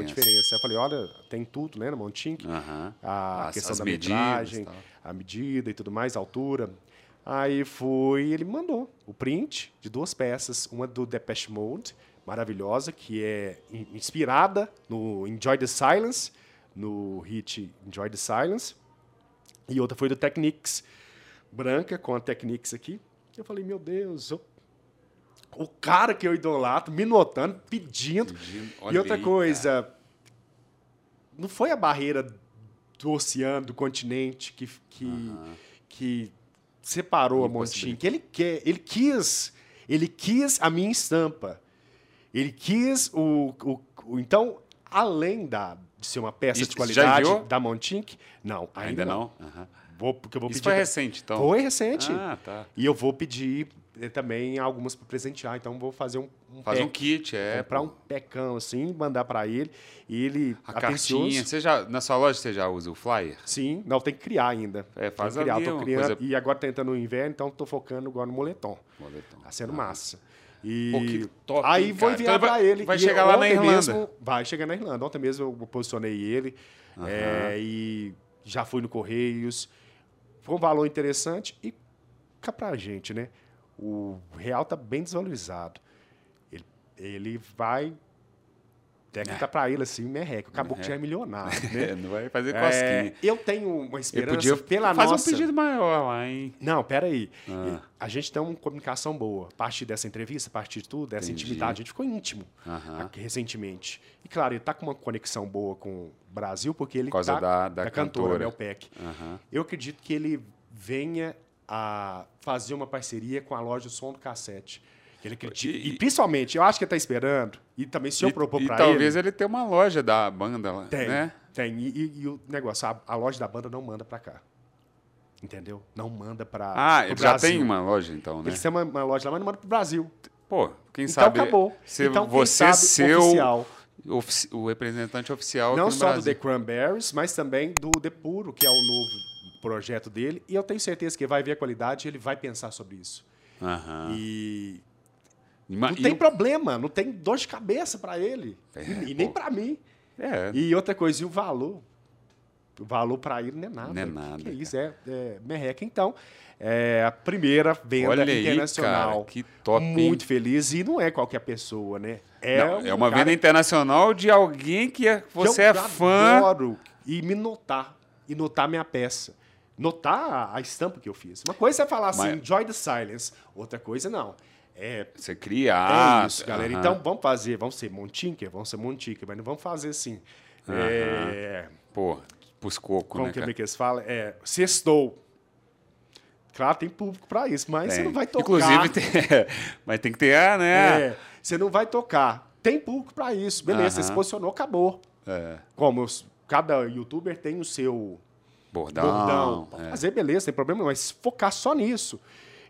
diferença. Eu falei, olha, tem tudo, né? No Montique, uhum. A questão da metragem, a medida e tudo mais, a altura. Aí fui, ele mandou o print de 2 peças, uma do Depeche Mode, maravilhosa, que é inspirada no Enjoy the Silence, no hit Enjoy the Silence, e outra foi do Technics, branca, com a Technics aqui. Eu falei, meu Deus, o cara que eu idolatro, me notando, pedindo. E outra coisa, cara, não foi a barreira do oceano, do continente, que separou a Montinha. Ele quis a minha estampa. Ele quis o então, além de ser uma peça de qualidade da Montinha, não, ainda não. Uhum. Porque eu vou pedir. Isso foi recente, então. Foi recente. Ah, tá. E eu vou pedir também algumas para presentear, então vou fazer um kit, comprar um pecão assim, mandar para ele, e ele atencioso. Cartinha. Na sua loja você já usa o flyer? Sim, não, tem que criar ainda. Tô criando, e agora tá entrando no inverno, então tô focando agora no moletom. Tá sendo massa. E pô, que top, aí cara. Vou enviar então para ele. Vai chegar lá na Irlanda. Vai chegar na Irlanda. Ontem mesmo eu posicionei ele, uhum. E já fui no Correios. Foi um valor interessante e fica pra gente, né? O real tá bem desvalorizado. Ele vai... Técnica pra ele, assim, merreca. Acabou que já é milionário, né? Não vai fazer cosquinha. Eu tenho uma esperança pela nossa... Faz um pedido maior lá, hein? Não, peraí. A gente tem uma comunicação boa. A partir dessa entrevista, a partir de tudo, dessa intimidade, a gente ficou íntimo recentemente. E, claro, ele tá com uma conexão boa com o Brasil, porque ele tá da cantora Mel Peck. Uhum. Eu acredito que ele venha a fazer uma parceria com a loja Som do Cassete. Ele critica, e principalmente, eu acho que ele está esperando, e também se eu propor para ele... talvez ele tenha uma loja da banda lá, né? Tem, e o negócio, a loja da banda não manda para cá, entendeu? Não manda para ele Brasil. Já tem uma loja, então, né? Ele tem uma loja lá, mas não manda para o Brasil. Pô, quem então sabe... Acabou. Então, você quem sabe, seu oficial. O representante oficial não só Brasil. Do The Cranberries, mas também do The Puro, que é o novo projeto dele, e eu tenho certeza que ele vai ver a qualidade e ele vai pensar sobre isso. Uhum. E... Não tem problema, não tem dor de cabeça para ele. E nem para mim. E outra coisa, e o valor? O valor para ele não é nada. Não é nada. Que é isso, é merreca. Então, a primeira venda internacional. Cara, que top. Muito feliz. E não é qualquer pessoa, né? É uma venda internacional de alguém que você é fã. Eu adoro. E me notar. E notar minha peça. Notar a estampa que eu fiz. Uma coisa é falar assim, enjoy the silence. Outra coisa, não. Você cria arte. É isso, galera. Uhum. Então, vamos fazer. Vamos ser Montique, mas não vamos fazer assim. Uhum. Pô, pros cocos, né? Como que eles falam? Sextou. Claro, tem público para isso, mas você não vai tocar. Inclusive, mas tem que ter, né? Você não vai tocar. Tem público para isso. Beleza, você se posicionou, acabou. Como cada youtuber tem o seu bordão. Fazer, beleza, tem problema, mas focar só nisso.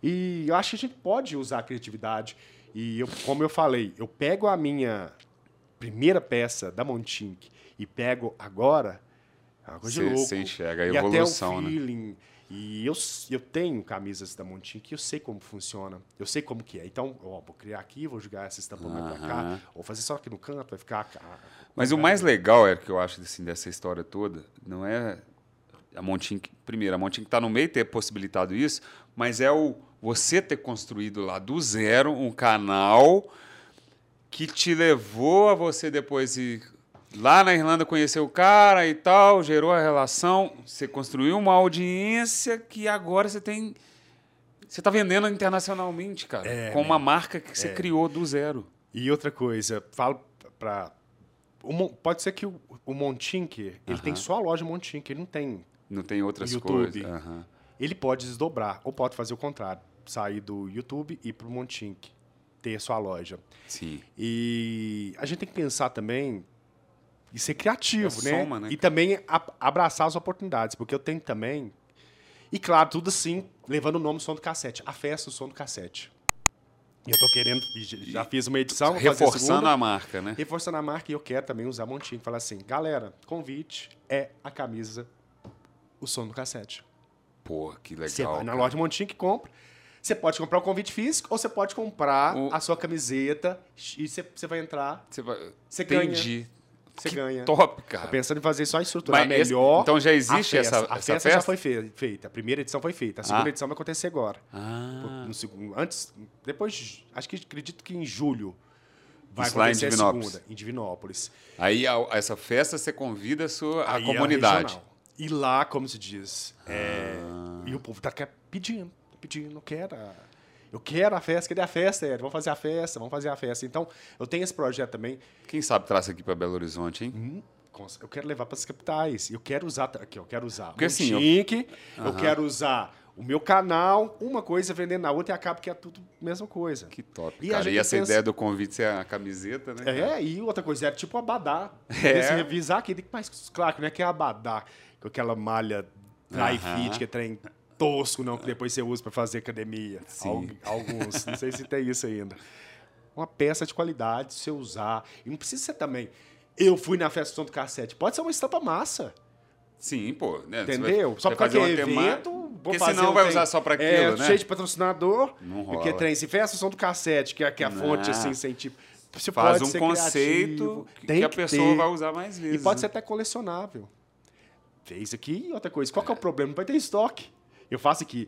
E eu acho que a gente pode usar a criatividade. E, como eu falei, eu pego a minha primeira peça da Montinque e pego agora, é uma coisa de louco. Você enxerga a evolução, e até o feeling. Né? E eu tenho camisas da Montinque, eu sei como funciona, eu sei como que é. Então, vou criar aqui, vou jogar essa estampa para cá, vou fazer só aqui no canto, vai ficar... Mas o mais legal, Eric, que eu acho assim, dessa história toda, não é... A Montinque, primeiro, a Montinque está no meio ter possibilitado isso, mas é você ter construído lá do zero um canal que te levou a você depois ir lá na Irlanda conhecer o cara e tal, gerou a relação, você construiu uma audiência que agora você tem... Você está vendendo internacionalmente, cara, com uma marca que você criou do zero. E outra coisa, falo para... Pode ser que o Montinque, ele tem só a loja Montinque, ele não tem... Não tem outras coisas. Uhum. Ele pode desdobrar, ou pode fazer o contrário. Sair do YouTube e ir para o Montinque, ter a sua loja. Sim. E a gente tem que pensar também e ser criativo, né? Soma, né? E também abraçar as oportunidades, porque eu tenho também... E, claro, tudo assim, levando o nome do Som do Cassete. A festa do Som do Cassete. E eu tô querendo, já fiz uma edição, reforçando a marca, né? Reforçando a marca, e eu quero também usar Montinho. Falar assim, galera, convite é a camisa O Som do Cassete. Pô, que legal. Você vai na loja Montinho que compra. Você pode comprar o convite físico ou você pode comprar a sua camiseta e você vai entrar. Você ganha. Entendi. Você ganha. Top, cara. Tô pensando em fazer só estruturar melhor. Então já existe essa festa? A festa já foi feita. A primeira edição foi feita. A segunda edição vai acontecer agora. Ah. No segundo, antes, depois, acho que acredito que em julho vai acontecer a segunda, em Divinópolis. Aí essa festa você convida a comunidade. E lá, como se diz, e o povo tá pedindo, não quero. Eu quero a festa, cadê a festa, Eric? Vamos fazer a festa. Então, eu tenho esse projeto também. Quem sabe traz aqui para Belo Horizonte, hein? Eu quero levar para as capitais. Eu quero usar. Porque assim, eu quero usar o meu canal, uma coisa vendendo na outra e acaba que é tudo a mesma coisa. Que top, e cara. E essa ideia do convite é a camiseta, né? E outra coisa, era tipo abadá. Se revisar aqui, mas claro que não é que é abadá, com aquela malha dry fit que é trem... tosco, não, que depois você usa para fazer academia. Sim. Alguns, não sei se tem isso ainda. Uma peça de qualidade, se usar. E não precisa ser também... Eu fui na festa do Santo Cassete. Pode ser uma estampa massa. Sim, pô. Né? Entendeu? Só porque é evento... Porque senão vai usar só para aquilo, né? Cheio de patrocinador. Não rola. Porque tem festa do Santo Cassete, que é a fonte, assim, sem tipo... Você faz um conceito que a pessoa vai usar mais vezes. E pode ser até colecionável. Fez aqui e outra coisa. Qual que é o problema? Não vai ter estoque. Eu faço aqui,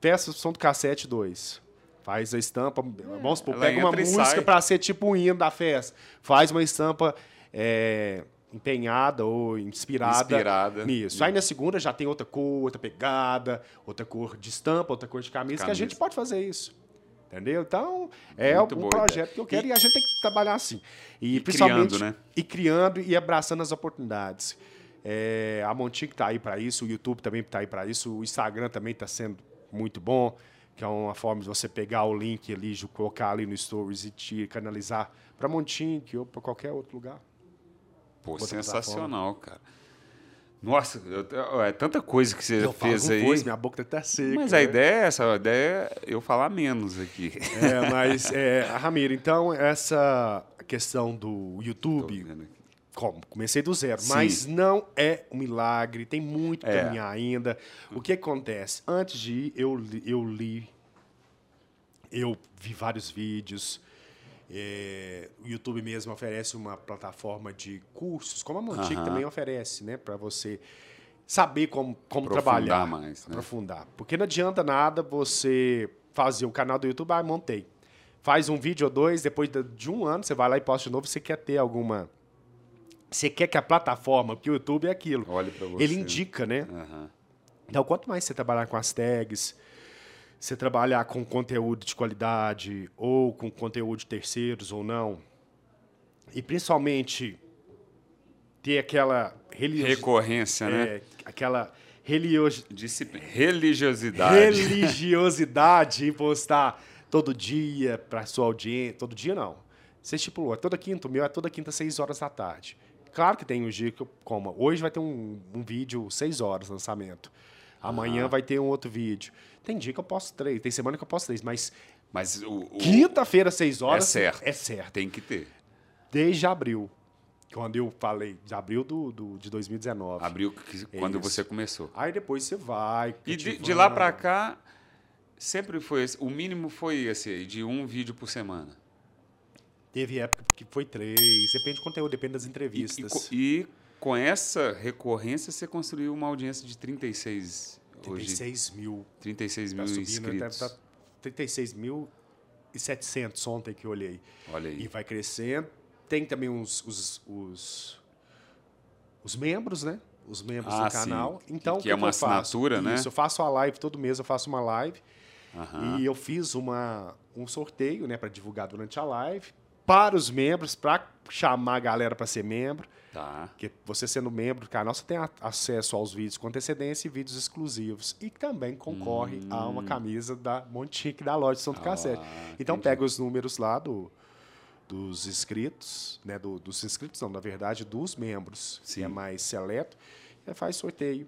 peça o Som do Cassete 2. Faz a estampa, vamos supor, pega uma música para ser tipo um hino da festa. Faz uma estampa empenhada ou inspirada nisso. Aí na segunda já tem outra cor, outra pegada, outra cor de estampa, outra cor de camisa, que a gente pode fazer isso. Entendeu? Então, é um projeto que eu quero e a gente tem que trabalhar assim. E principalmente, criando, né? E criando e abraçando as oportunidades. A Montique está aí para isso, o YouTube também está aí para isso, o Instagram também está sendo muito bom, que é uma forma de você pegar o link ali, colocar ali no Stories e te canalizar para Montique ou para qualquer outro lugar. Pô, outra sensacional, cara. Nossa, é tanta coisa que você fez aí. Minha boca tá seca. Mas a ideia é essa, a ideia é eu falar menos aqui. Ramiro, então essa questão do YouTube... Comecei do zero, sim, mas não é um milagre, tem muito a caminhar ainda. O que acontece? Antes de ir, eu vi vários vídeos. O YouTube mesmo oferece uma plataforma de cursos, como a Montique também oferece, né? Para você saber como trabalhar. Mais, né? Aprofundar. Porque não adianta nada você fazer um canal do YouTube, montei. Faz um vídeo ou dois, depois de um ano, você vai lá e posta de novo, você quer ter alguma... Você quer que a plataforma, porque o YouTube é aquilo. Olha pra você. Ele indica, né? Então, quanto mais você trabalhar com as tags, você trabalhar com conteúdo de qualidade ou com conteúdo de terceiros ou não, e principalmente ter aquela... recorrência, né? Aquela religiosidade em postar todo dia para sua audiência. Todo dia, não. Você estipulou, é toda quinta, 6h da tarde. Claro que tem um dia que eu como. Hoje vai ter um vídeo 6h, lançamento. Amanhã vai ter um outro vídeo. Tem dia que eu posto 3, tem semana que eu posto 3, mas quinta-feira, 6h, é certo. Tem que ter. Desde abril, quando eu falei, de abril de 2019. Abril, quando você começou. Aí depois você vai... E de lá para cá, sempre foi esse, o mínimo foi esse, de um vídeo por semana. Teve época que foi 3, depende do conteúdo, depende das entrevistas. E com essa recorrência, você construiu uma audiência de 36 mil. 36 mil inscritos. 36.700 ontem que eu olhei. Olha aí. E vai crescendo. Tem também os membros, né? Os membros do canal. Então, que é uma assinatura, né? Isso, eu faço a live, todo mês eu faço uma live. E eu fiz um sorteio, né, para divulgar durante a live. Para os membros, para chamar a galera para ser membro. Tá. Porque você sendo membro do canal, você tem acesso aos vídeos com antecedência e vídeos exclusivos. E também concorre a uma camisa da Montique, da loja de Santo Cassete. Então, pega os números lá dos inscritos, né, dos inscritos, não, na verdade, dos membros, que é mais seleto, e faz sorteio.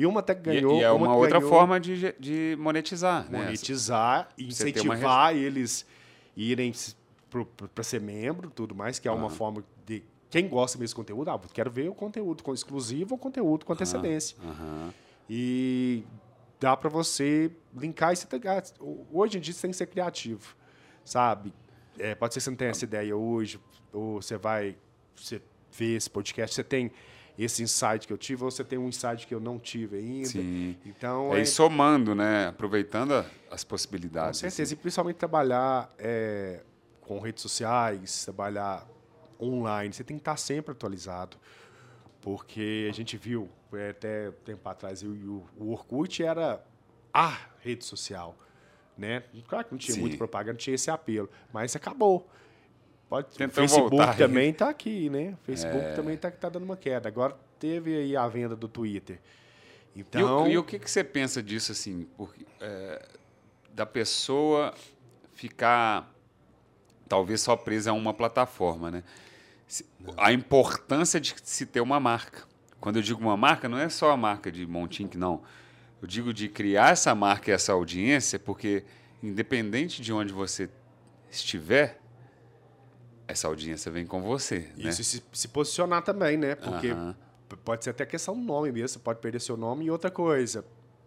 E uma até que ganhou. E é uma outra ganhou, forma de monetizar. Monetizar, né? Incentivar eles irem para ser membro, tudo mais, que é uma forma de... Quem gosta desse conteúdo, quero ver o conteúdo exclusivo ou conteúdo com antecedência. E dá para você linkar. Hoje em dia você tem que ser criativo, sabe? É, pode ser que você não tenha essa ideia hoje, ou você vai ver esse podcast, você tem esse insight que eu tive, ou você tem um insight que eu não tive ainda. Sim. Então, é ir somando, né? Aproveitando as possibilidades. Com certeza, assim. E principalmente trabalhar com redes sociais, trabalhar online, você tem que estar sempre atualizado, porque a gente viu, até tempo atrás, o Orkut era a rede social, né? Claro que não tinha muita propaganda, não tinha esse apelo, mas acabou. Tentam Facebook voltar, também está aqui, né? Facebook também está dando uma queda. Agora teve aí a venda do Twitter. Então... E o que você pensa disso, assim? Porque, da pessoa ficar talvez só presa a uma plataforma, né? A importância de se ter uma marca. Quando eu digo uma marca, não é só a marca de Montique, não. Eu digo de criar essa marca e essa audiência, porque independente de onde você estiver, essa audiência vem com você. Isso, né? se posicionar também, né? Porque pode ser até questão do nome mesmo, você pode perder seu nome. E outra coisa,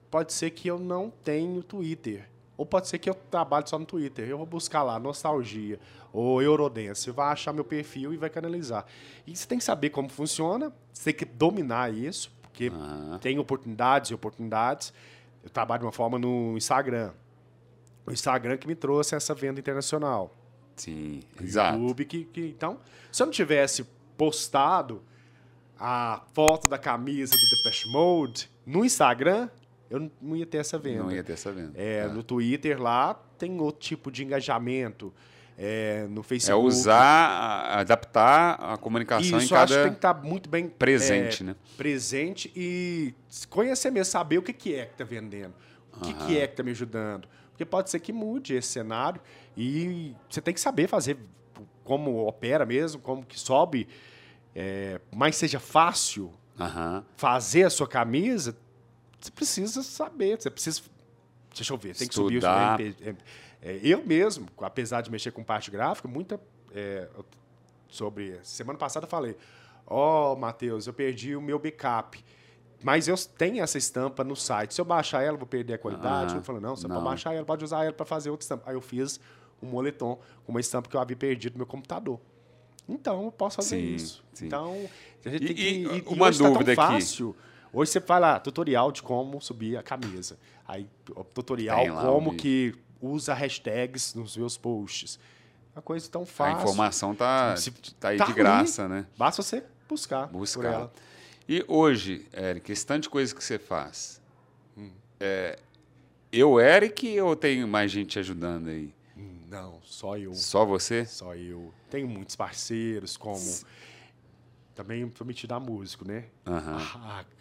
pode ser que eu não tenho Twitter. Ou pode ser que eu trabalhe só no Twitter. Eu vou buscar lá nostalgia ou eurodance. Vai achar meu perfil e vai canalizar. E você tem que saber como funciona, você tem que dominar isso, porque tem oportunidades e oportunidades. Eu trabalho de uma forma no Instagram. O Instagram que me trouxe essa venda internacional. Sim, exato. YouTube então, se eu não tivesse postado a foto da camisa do Depeche Mode no Instagram, eu não ia ter essa venda. Não ia ter essa venda. No Twitter lá tem outro tipo de engajamento. No Facebook. É usar, adaptar a comunicação em cada... Isso, acho que tem que estar muito bem... Presente, né? Presente e conhecer mesmo, saber o que é que está vendendo, o que é que está me ajudando. Porque pode ser que mude esse cenário e você tem que saber fazer como opera mesmo, como que sobe, mas seja fácil fazer a sua camisa. Você precisa saber, você precisa... Deixa eu ver, tem que subir... Eu mesmo, apesar de mexer com parte gráfica, semana passada eu falei, Matheus, eu perdi o meu backup. Mas eu tenho essa estampa no site. Se eu baixar ela, eu vou perder a qualidade. Eu falei, não, você pode baixar ela, pode usar ela para fazer outra estampa. Aí eu fiz um moletom com uma estampa que eu havia perdido no meu computador. Então, eu posso fazer isso. Sim. Então, a gente tem que... E uma dúvida aqui. Fácil. Hoje você fala tutorial de como subir a camisa. Aí, tutorial como que usa hashtags nos meus posts. Uma coisa tão fácil. A informação tá aí de graça, né? Basta você buscar por ela. E hoje, Eric, esse tanto de coisa que você faz. Eu, Eric, ou tem mais gente te ajudando aí? Não, só eu. Só você? Só eu. Tenho muitos parceiros, como... Também foi metido a músico, né?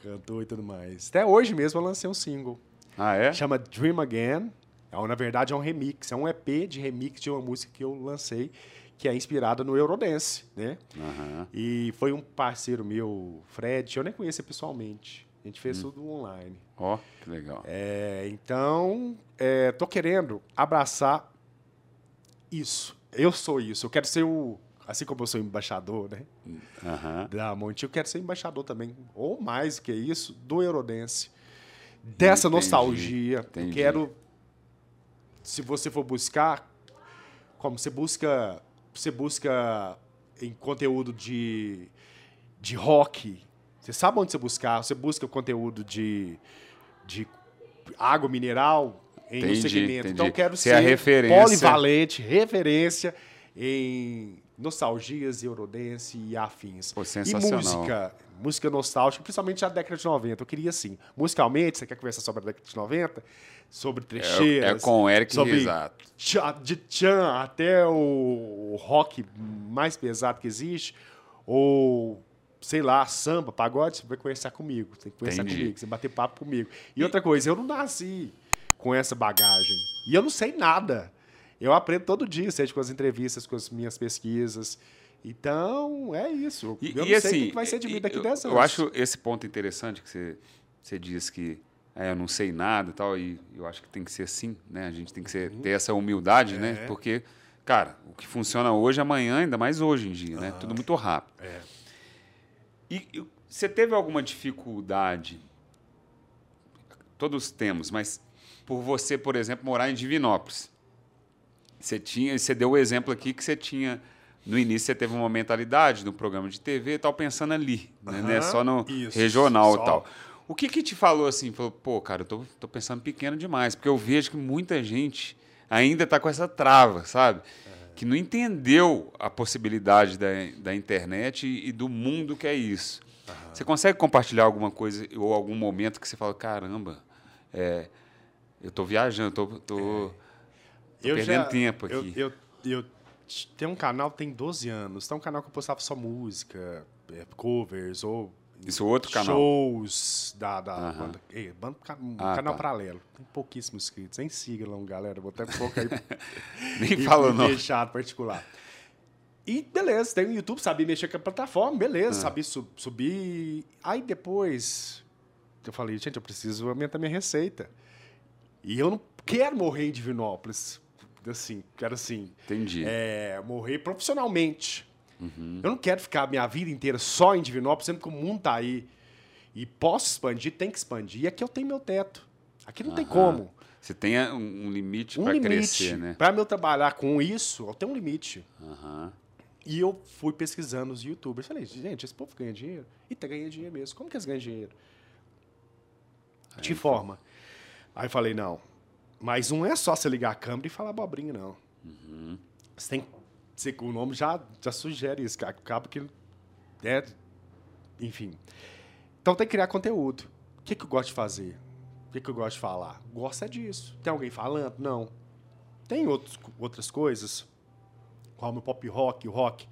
Cantor e tudo mais. Até hoje mesmo eu lancei um single. Chama Dream Again. Na verdade é um remix, é um EP de remix de uma música que eu lancei, que é inspirada no eurodance, né? E foi um parceiro meu, Fred, eu nem conheço pessoalmente. A gente fez tudo online. Ó, que legal. Então, tô querendo abraçar isso. Eu sou isso. Eu quero ser o... Assim como eu sou embaixador, né? Da Montique, eu quero ser embaixador também, ou mais do que isso, do eurodance. Dessa nostalgia. Entendi. Eu quero... Se você for buscar, como você busca em conteúdo de rock, você sabe onde você buscar, você busca conteúdo de água mineral em um segmento. Então, eu quero ser referência. Polivalente, referência em nostalgias, eurodance e afins. Pô, sensacional. E música nostálgica, principalmente a década de 90. Eu queria, assim, musicalmente, você quer conversar sobre a década de 90? Sobre trecheiras. Com o Eric Risato. De tchan até o rock mais pesado que existe, ou, sei lá, samba, pagode, você vai conversar comigo. Tem que conversar comigo, você vai bater papo comigo. E outra coisa, eu não nasci com essa bagagem. E eu não sei nada. Eu aprendo todo dia, seja com as entrevistas, com as minhas pesquisas. Então, é isso. Eu não sei o que vai ser de mim daqui a 10 anos. Eu acho esse ponto interessante que você você diz que eu não sei nada e tal, e eu acho que tem que ser assim, né? A gente tem que ser, ter essa humildade, né? Porque, cara, o que funciona hoje, amanhã, ainda mais hoje em dia, né? Tudo muito rápido. É. E você teve alguma dificuldade? Todos temos, mas por você, por exemplo, morar em Divinópolis. Você deu o exemplo aqui que você tinha... No início, você teve uma mentalidade do programa de TV e tal, pensando ali, né? Só no regional e tal. O que que te falou assim? Falou, pô, cara, eu tô pensando pequeno demais, porque eu vejo que muita gente ainda tá com essa trava, sabe? Que não entendeu a possibilidade da internet e do mundo que é isso. Você consegue compartilhar alguma coisa ou algum momento que você fala, caramba, eu tô viajando, tô perdendo tempo aqui. Tem um canal que tem 12 anos. Tem um canal que eu postava só música, covers ou isso, outro shows canal. da banda. Canal paralelo. Tem pouquíssimos inscritos. Nem sigam, galera. Vou até pouco aí. Nem falo não. Deixado particular. E beleza, tem o YouTube, sabia mexer com a plataforma, beleza, sabia subir. Aí depois eu falei, gente, eu preciso aumentar minha receita. E eu não quero morrer em Divinópolis. Assim, quero assim... Entendi. Morrer profissionalmente. Eu não quero ficar a minha vida inteira só em Divinópolis, sendo que o mundo tá aí. E posso expandir, tem que expandir. E aqui eu tenho meu teto. Aqui não tem como. Você tem um limite para crescer, né? Para eu trabalhar com isso, eu tenho um limite. E eu fui pesquisando os youtubers. Falei, gente, esse povo ganha dinheiro? E tá ganhando dinheiro mesmo. Como que eles ganham dinheiro? De forma. Aí eu falei, não... Mas não é só você ligar a câmera e falar abobrinha, não. Você tem que... O nome já sugere isso. Acaba que... Enfim. Então, tem que criar conteúdo. O que eu gosto de fazer? O que eu gosto de falar? Gosto é disso. Tem alguém falando? Não. Tem outras coisas, como o pop rock, o rock.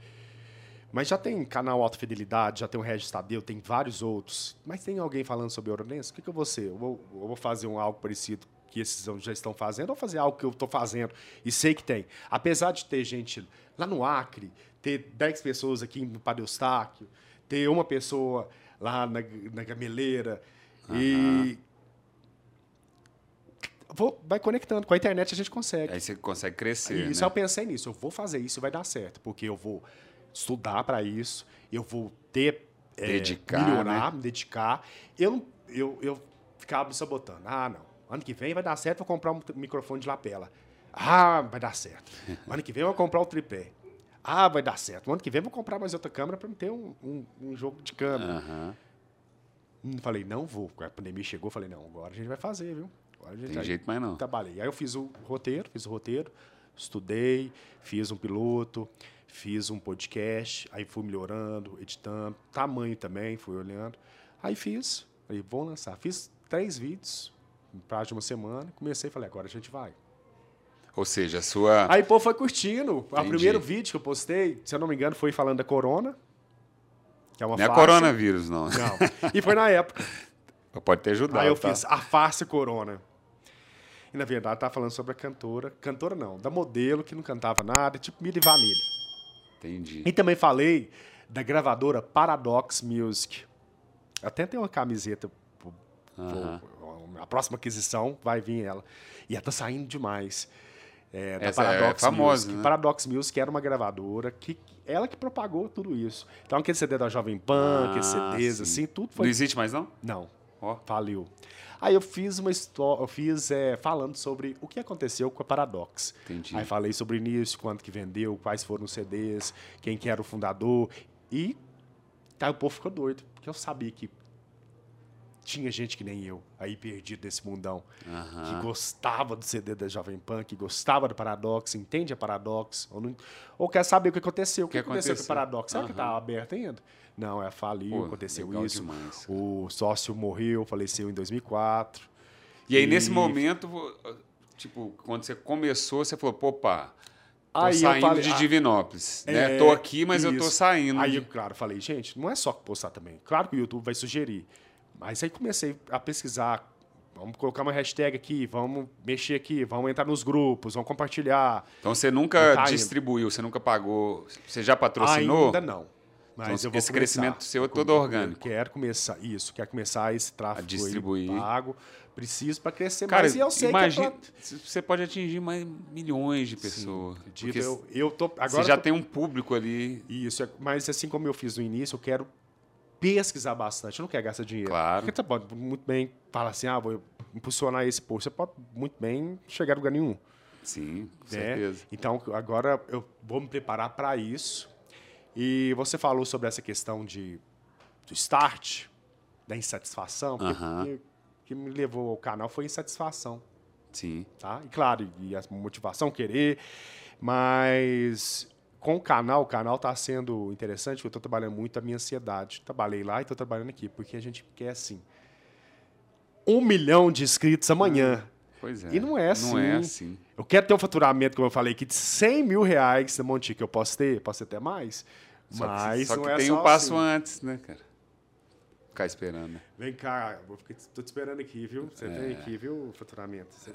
Mas já tem canal Alta Fidelidade, já tem o Regis Tadeu, tem vários outros. Mas tem alguém falando sobre Ouronense? O que eu vou ser? Eu vou fazer algo parecido que esses já estão fazendo, ou fazer algo que eu estou fazendo e sei que tem. Apesar de ter gente lá no Acre, ter 10 pessoas aqui no Padre Eustáquio, ter uma pessoa lá na Gameleira, e vai conectando. Com a internet a gente consegue. Aí você consegue crescer. Isso, né? Eu pensei nisso. Eu vou fazer isso, vai dar certo, porque eu vou estudar para isso, eu vou melhorar, né? Me dedicar. Eu ficava me sabotando. Não. Ano que vem vai dar certo, vou comprar um microfone de lapela. Vai dar certo. Ano que vem eu vou comprar um tripé. Vai dar certo. Ano que vem vou comprar mais outra câmera para ter um jogo de câmera. Falei, não vou. A pandemia chegou, falei, não, agora a gente vai fazer, viu? Agora a gente tem jeito, mas não. Trabalhei. Aí eu fiz o roteiro, estudei, fiz um piloto, fiz um podcast, aí fui melhorando, editando, tamanho também, fui olhando. Aí fiz, falei, vou lançar. Fiz 3 vídeos, prazo de uma semana, comecei e falei, agora a gente vai. Ou seja, a sua... Aí, pô, foi curtindo. O primeiro vídeo que eu postei, se eu não me engano, foi falando da Corona. Que é uma farsa. Não é coronavírus, não. Não. E foi na época. Pode ter ajudado. Aí eu fiz a farsa Corona. E, na verdade, estava falando sobre a cantora. Cantora, não. Da modelo, que não cantava nada. Tipo Mila e Vanille. Entendi. E também falei da gravadora Paradox Music. Até tem uma camiseta... A próxima aquisição vai vir ela. E ela tá saindo demais. Da Paradox famosa, Music. Né? Paradox Music era uma gravadora que ela que propagou tudo isso. Então, aquele CD da Jovem Pan, aqueles CDs, assim, tudo foi. Não existe mais, não? Não. Valeu. Aí eu fiz uma história, eu fiz falando sobre o que aconteceu com a Paradox. Entendi. Aí falei sobre o início, quanto que vendeu, quais foram os CDs, quem que era o fundador. E o povo ficou doido, porque eu sabia que tinha gente que nem eu, aí perdido nesse mundão, que gostava do CD da Jovem Pan, que gostava do Paradox, entende a Paradox, ou quer saber o que aconteceu. O que aconteceu com o Paradox? Será que estava aberto ainda? Não, faliu, aconteceu isso. Demais, o sócio morreu, faleceu em 2004. E aí, nesse momento, tipo, quando você começou, você falou, pô, pá, tô saindo de Divinópolis. Né? Tô aqui, mas eu tô saindo. Aí, claro, falei, gente, não é só postar também. Claro que o YouTube vai sugerir. Mas aí comecei a pesquisar, vamos colocar uma hashtag aqui, vamos mexer aqui, vamos entrar nos grupos, vamos compartilhar. Então você nunca distribuiu, você nunca pagou, você já patrocinou? Ainda não. Mas então, esse crescimento seu é todo orgânico. Quero começar isso, quero começar esse tráfego a distribuir. Aí pago. Preciso para crescer mais. E eu sei imagina, que é pra... Você pode atingir mais milhões de pessoas. Sim, eu tô, agora você já tem um público ali. Isso, mas assim como eu fiz no início, eu quero pesquisar bastante. Eu não quero gastar dinheiro. Claro. Porque você pode muito bem falar assim, ah, vou impulsionar esse post. Você pode muito bem chegar a lugar nenhum. Sim, com certeza. Então, agora eu vou me preparar para isso. E você falou sobre essa questão do start, da insatisfação. O que me levou ao canal foi insatisfação. Sim. Tá? E claro, e a motivação, querer. Mas com o canal está sendo interessante, porque eu estou trabalhando muito a minha ansiedade. Trabalhei lá e estou trabalhando aqui, porque a gente quer, assim, 1 milhão de inscritos amanhã. Pois é. E não é assim. Não é assim. Eu quero ter um faturamento, como eu falei aqui, de R$100 mil na Montique. Eu posso ter até mais. Só mas que, só não que é tem só um passo assim. Antes, né, cara? Ficar esperando. Né? Vem cá, tô te esperando aqui, viu? Você vem aqui, viu, o faturamento? Você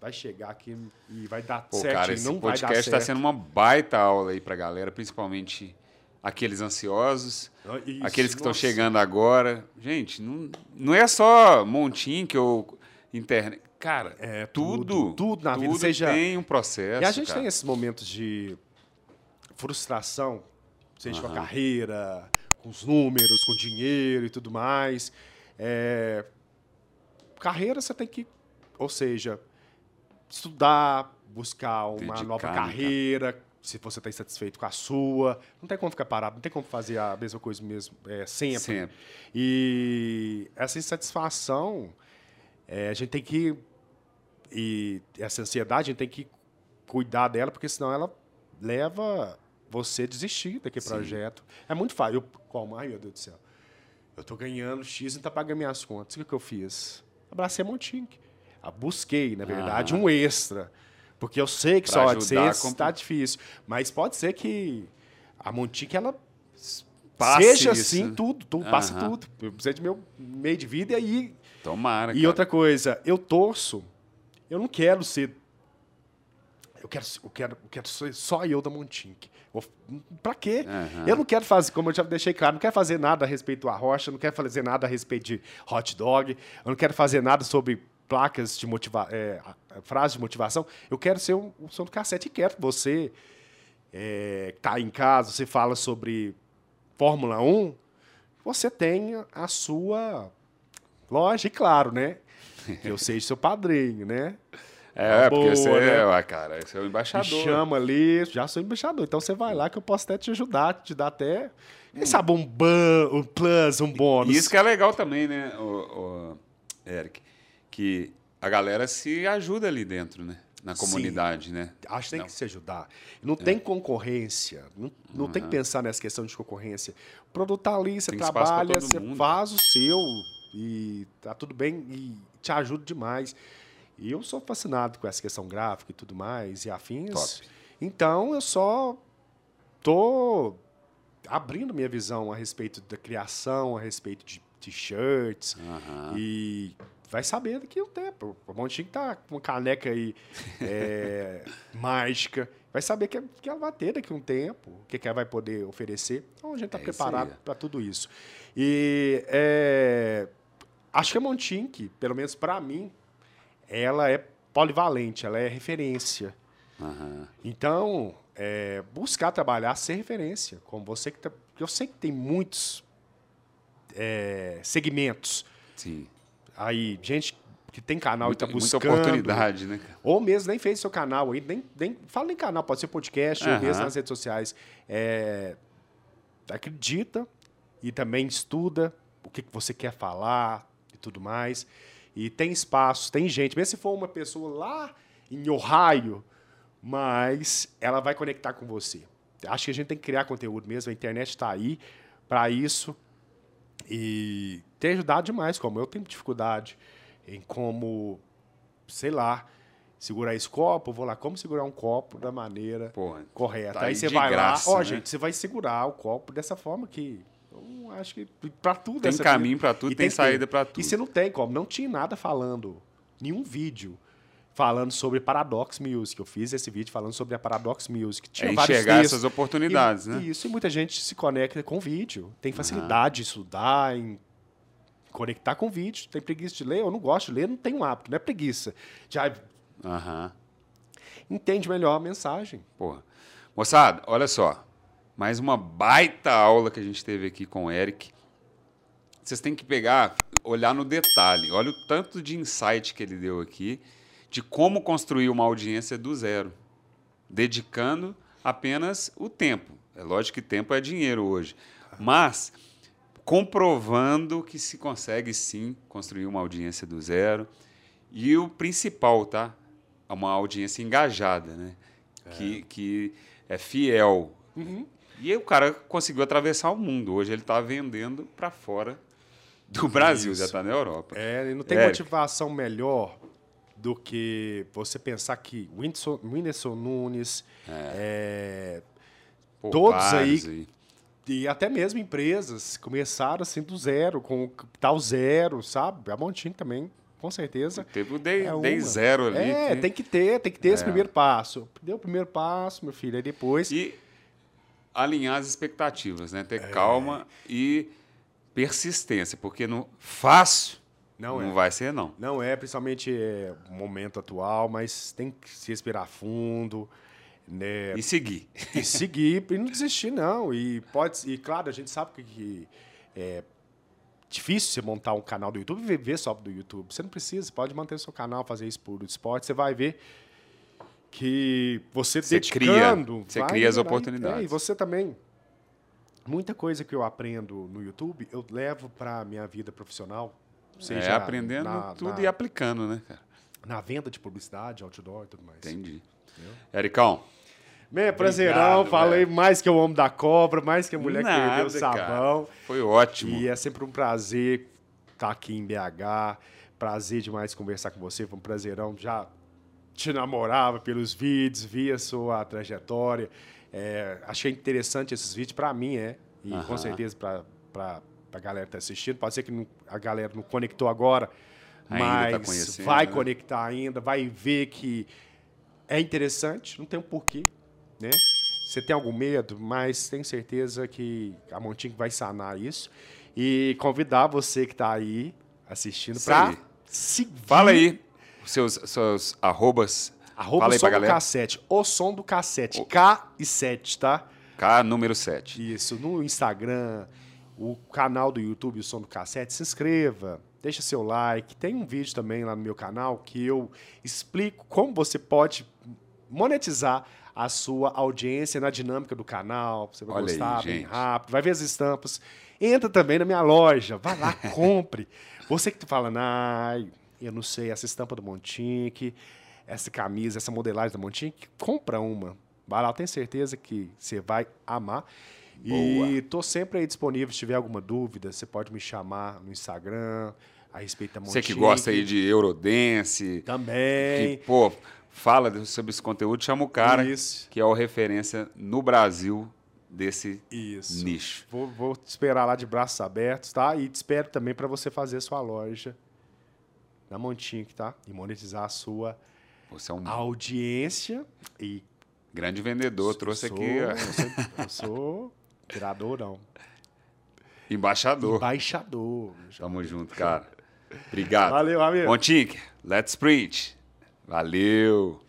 vai chegar aqui e vai dar certo. Cara, esse não podcast vai dar certo. Tá sendo uma baita aula aí pra galera, principalmente aqueles ansiosos, isso, aqueles que estão chegando agora. Gente, não é só Montique ou internet. Cara, é tudo na vida. Seja... tem um processo. E a gente tem esses momentos de frustração, seja com a carreira, com os números, com o dinheiro e tudo mais. Carreira você tem que, ou seja, estudar, buscar uma nova carreira, se você está insatisfeito com a sua. Não tem como ficar parado, não tem como fazer a mesma coisa mesmo, sempre. E essa insatisfação, a gente tem que... E essa ansiedade, a gente tem que cuidar dela, porque senão ela leva... você desistir daquele projeto. É muito fácil. Como? Ai, meu Deus do céu. Eu tô ganhando X e não tá pagando minhas contas. O que eu fiz? Abracei a Montique. Busquei, na verdade, um extra. Porque eu sei que pra só a AdSense está difícil. Mas pode ser que a Montique, ela passe seja isso, assim, né? tudo passa tudo. Eu preciso de meu meio de vida e... Tomara, cara. Outra coisa, eu torço. Eu não quero ser... Eu quero ser só eu da Montique. Pra quê? Eu não quero fazer, como eu já deixei claro, não quero fazer nada a respeito da rocha, não quero fazer nada a respeito de hot dog, eu não quero fazer nada sobre placas de motivação, frases de motivação. Eu quero ser o Som do Cassete. E quero que você tá em casa, você fala sobre Fórmula 1, você tenha a sua loja, e claro, né? Que eu seja seu padrinho, né? Porque você você é o embaixador. Me chama ali, já sou embaixador. Então você vai lá que eu posso até te ajudar, te dar até, quem sabe, um plus, um bônus. Isso que é legal também, né, Eric? Que a galera se ajuda ali dentro, né? Na comunidade, sim, né? Acho que tem que se ajudar. Não tem concorrência. Não tem que pensar nessa questão de concorrência. O produto tá ali, você trabalha, você faz o seu e tá tudo bem e te ajuda demais. E eu sou fascinado com essa questão gráfica e tudo mais, e afins. Top. Então, eu só tô abrindo minha visão a respeito da criação, a respeito de t-shirts. E vai saber daqui a um tempo. O Montinho tá com uma caneca aí mágica. Vai saber que ela vai ter daqui a um tempo, o que ela vai poder oferecer. Então, a gente tá preparado para tudo isso. E acho que a Montinho, pelo menos para mim, ela é polivalente, ela é referência. Então, buscar trabalhar, ser referência. Como você que tá, eu sei que tem muitos segmentos. Sim. Aí, gente que tem canal e está buscando. Muita oportunidade, né? Ou mesmo nem fez seu canal aí, nem fala em canal, pode ser podcast, ou mesmo nas redes sociais. Acredita e também estuda o que você quer falar e tudo mais. E tem espaço, tem gente. Mesmo se for uma pessoa lá em Ohio, mas ela vai conectar com você. Acho que a gente tem que criar conteúdo mesmo. A internet está aí para isso. E tem ajudado demais. Como eu tenho dificuldade em como, sei lá, segurar esse copo, vou lá, como segurar um copo da maneira correta. Tá aí você vai graça, lá, né? Gente, você vai segurar o copo dessa forma que... Eu acho que para tudo. Tem caminho para tudo, tem saída para tudo. E você não tem como. Não tinha nada falando. Nenhum vídeo. falando sobre Paradox Music. Eu fiz esse vídeo falando sobre a Paradox Music. Tinha enxergar textos, essas oportunidades, né? Isso, e muita gente se conecta com vídeo. Tem facilidade de estudar, em conectar com vídeo. Tem preguiça de ler? Eu não gosto de ler, não tenho hábito. Não é preguiça. Já entende melhor a mensagem. Porra. Moçada, olha só. Mais uma baita aula que a gente teve aqui com o Eric. Vocês têm que pegar, olhar no detalhe. Olha o tanto de insight que ele deu aqui de como construir uma audiência do zero, dedicando apenas o tempo. É lógico que tempo é dinheiro hoje, mas comprovando que se consegue, sim, construir uma audiência do zero. E o principal, tá? É uma audiência engajada, né? Que é fiel. E aí o cara conseguiu atravessar o mundo. Hoje ele está vendendo para fora do Brasil, já está na Europa. É, não tem motivação melhor do que você pensar que Whindersson Nunes, pô, todos aí, e até mesmo empresas, começaram assim do zero, com o capital zero, sabe? A Montinho também, com certeza. Teve o Day Zero ali. É, tem que ter, esse primeiro passo. Deu o primeiro passo, meu filho, aí depois... E alinhar as expectativas, né? Ter calma e persistência, porque não fácil... Não vai ser, não. Não é, principalmente o momento atual, mas tem que se respirar fundo. Né? E seguir. E seguir, e não desistir, não. E claro, a gente sabe que é difícil você montar um canal do YouTube e viver só do YouTube. Você não precisa, você pode manter o seu canal, fazer isso por esporte, você vai ver que você dedicando... Você cria as oportunidades. E você também... Muita coisa que eu aprendo no YouTube, eu levo para a minha vida profissional... Seja aprendendo tudo e aplicando, né, cara? Na venda de publicidade, outdoor e tudo mais. Entendi. Entendeu? Ericão. Meu prazerão, falei mais que o homem da cobra, mais que a mulher que bebeu o sabão. Cara. Foi ótimo. E é sempre um prazer estar aqui em BH. Prazer demais conversar com você. Foi um prazerão. Já te namorava pelos vídeos, via sua trajetória. É, achei interessante esses vídeos para mim, E com certeza para a galera que está assistindo. Pode ser que a galera não conectou agora, mas tá vai conectar ainda, vai ver que é interessante, não tem um porquê, né? Você tem algum medo, mas tenho certeza que a Montinho vai sanar isso. E convidar você que está aí assistindo para seguir. Fala aí os seus arrobas. Arroba Som do Cassete. O Som do Cassete. K e 7, tá? K número 7. Isso, no Instagram... O canal do YouTube, o Som do Cassete, se inscreva, deixa seu like. Tem um vídeo também lá no meu canal que eu explico como você pode monetizar a sua audiência na dinâmica do canal. Você vai gostar bem rápido, vai ver as estampas. Entra também na minha loja, vai lá, compre. Você que tá falando, ai, eu não sei, essa estampa do Montique, essa camisa, essa modelagem da Montique, compra uma. Vai lá, eu tenho certeza que você vai amar. Boa. E estou sempre aí disponível. Se tiver alguma dúvida, você pode me chamar no Instagram a respeito da Montique. Você que gosta aí de Eurodance. Também. Que, pô, fala sobre esse conteúdo, chama o cara que é o referência no Brasil desse nicho. Vou te esperar lá de braços abertos, tá? E te espero também para você fazer sua loja na Montique, tá? E monetizar a sua audiência. E grande vendedor, trouxe aqui. Eu sou... Tirador, não. Embaixador. Embaixador. Tamo junto, cara. Obrigado. Valeu, amigo. Montique, let's print. Valeu.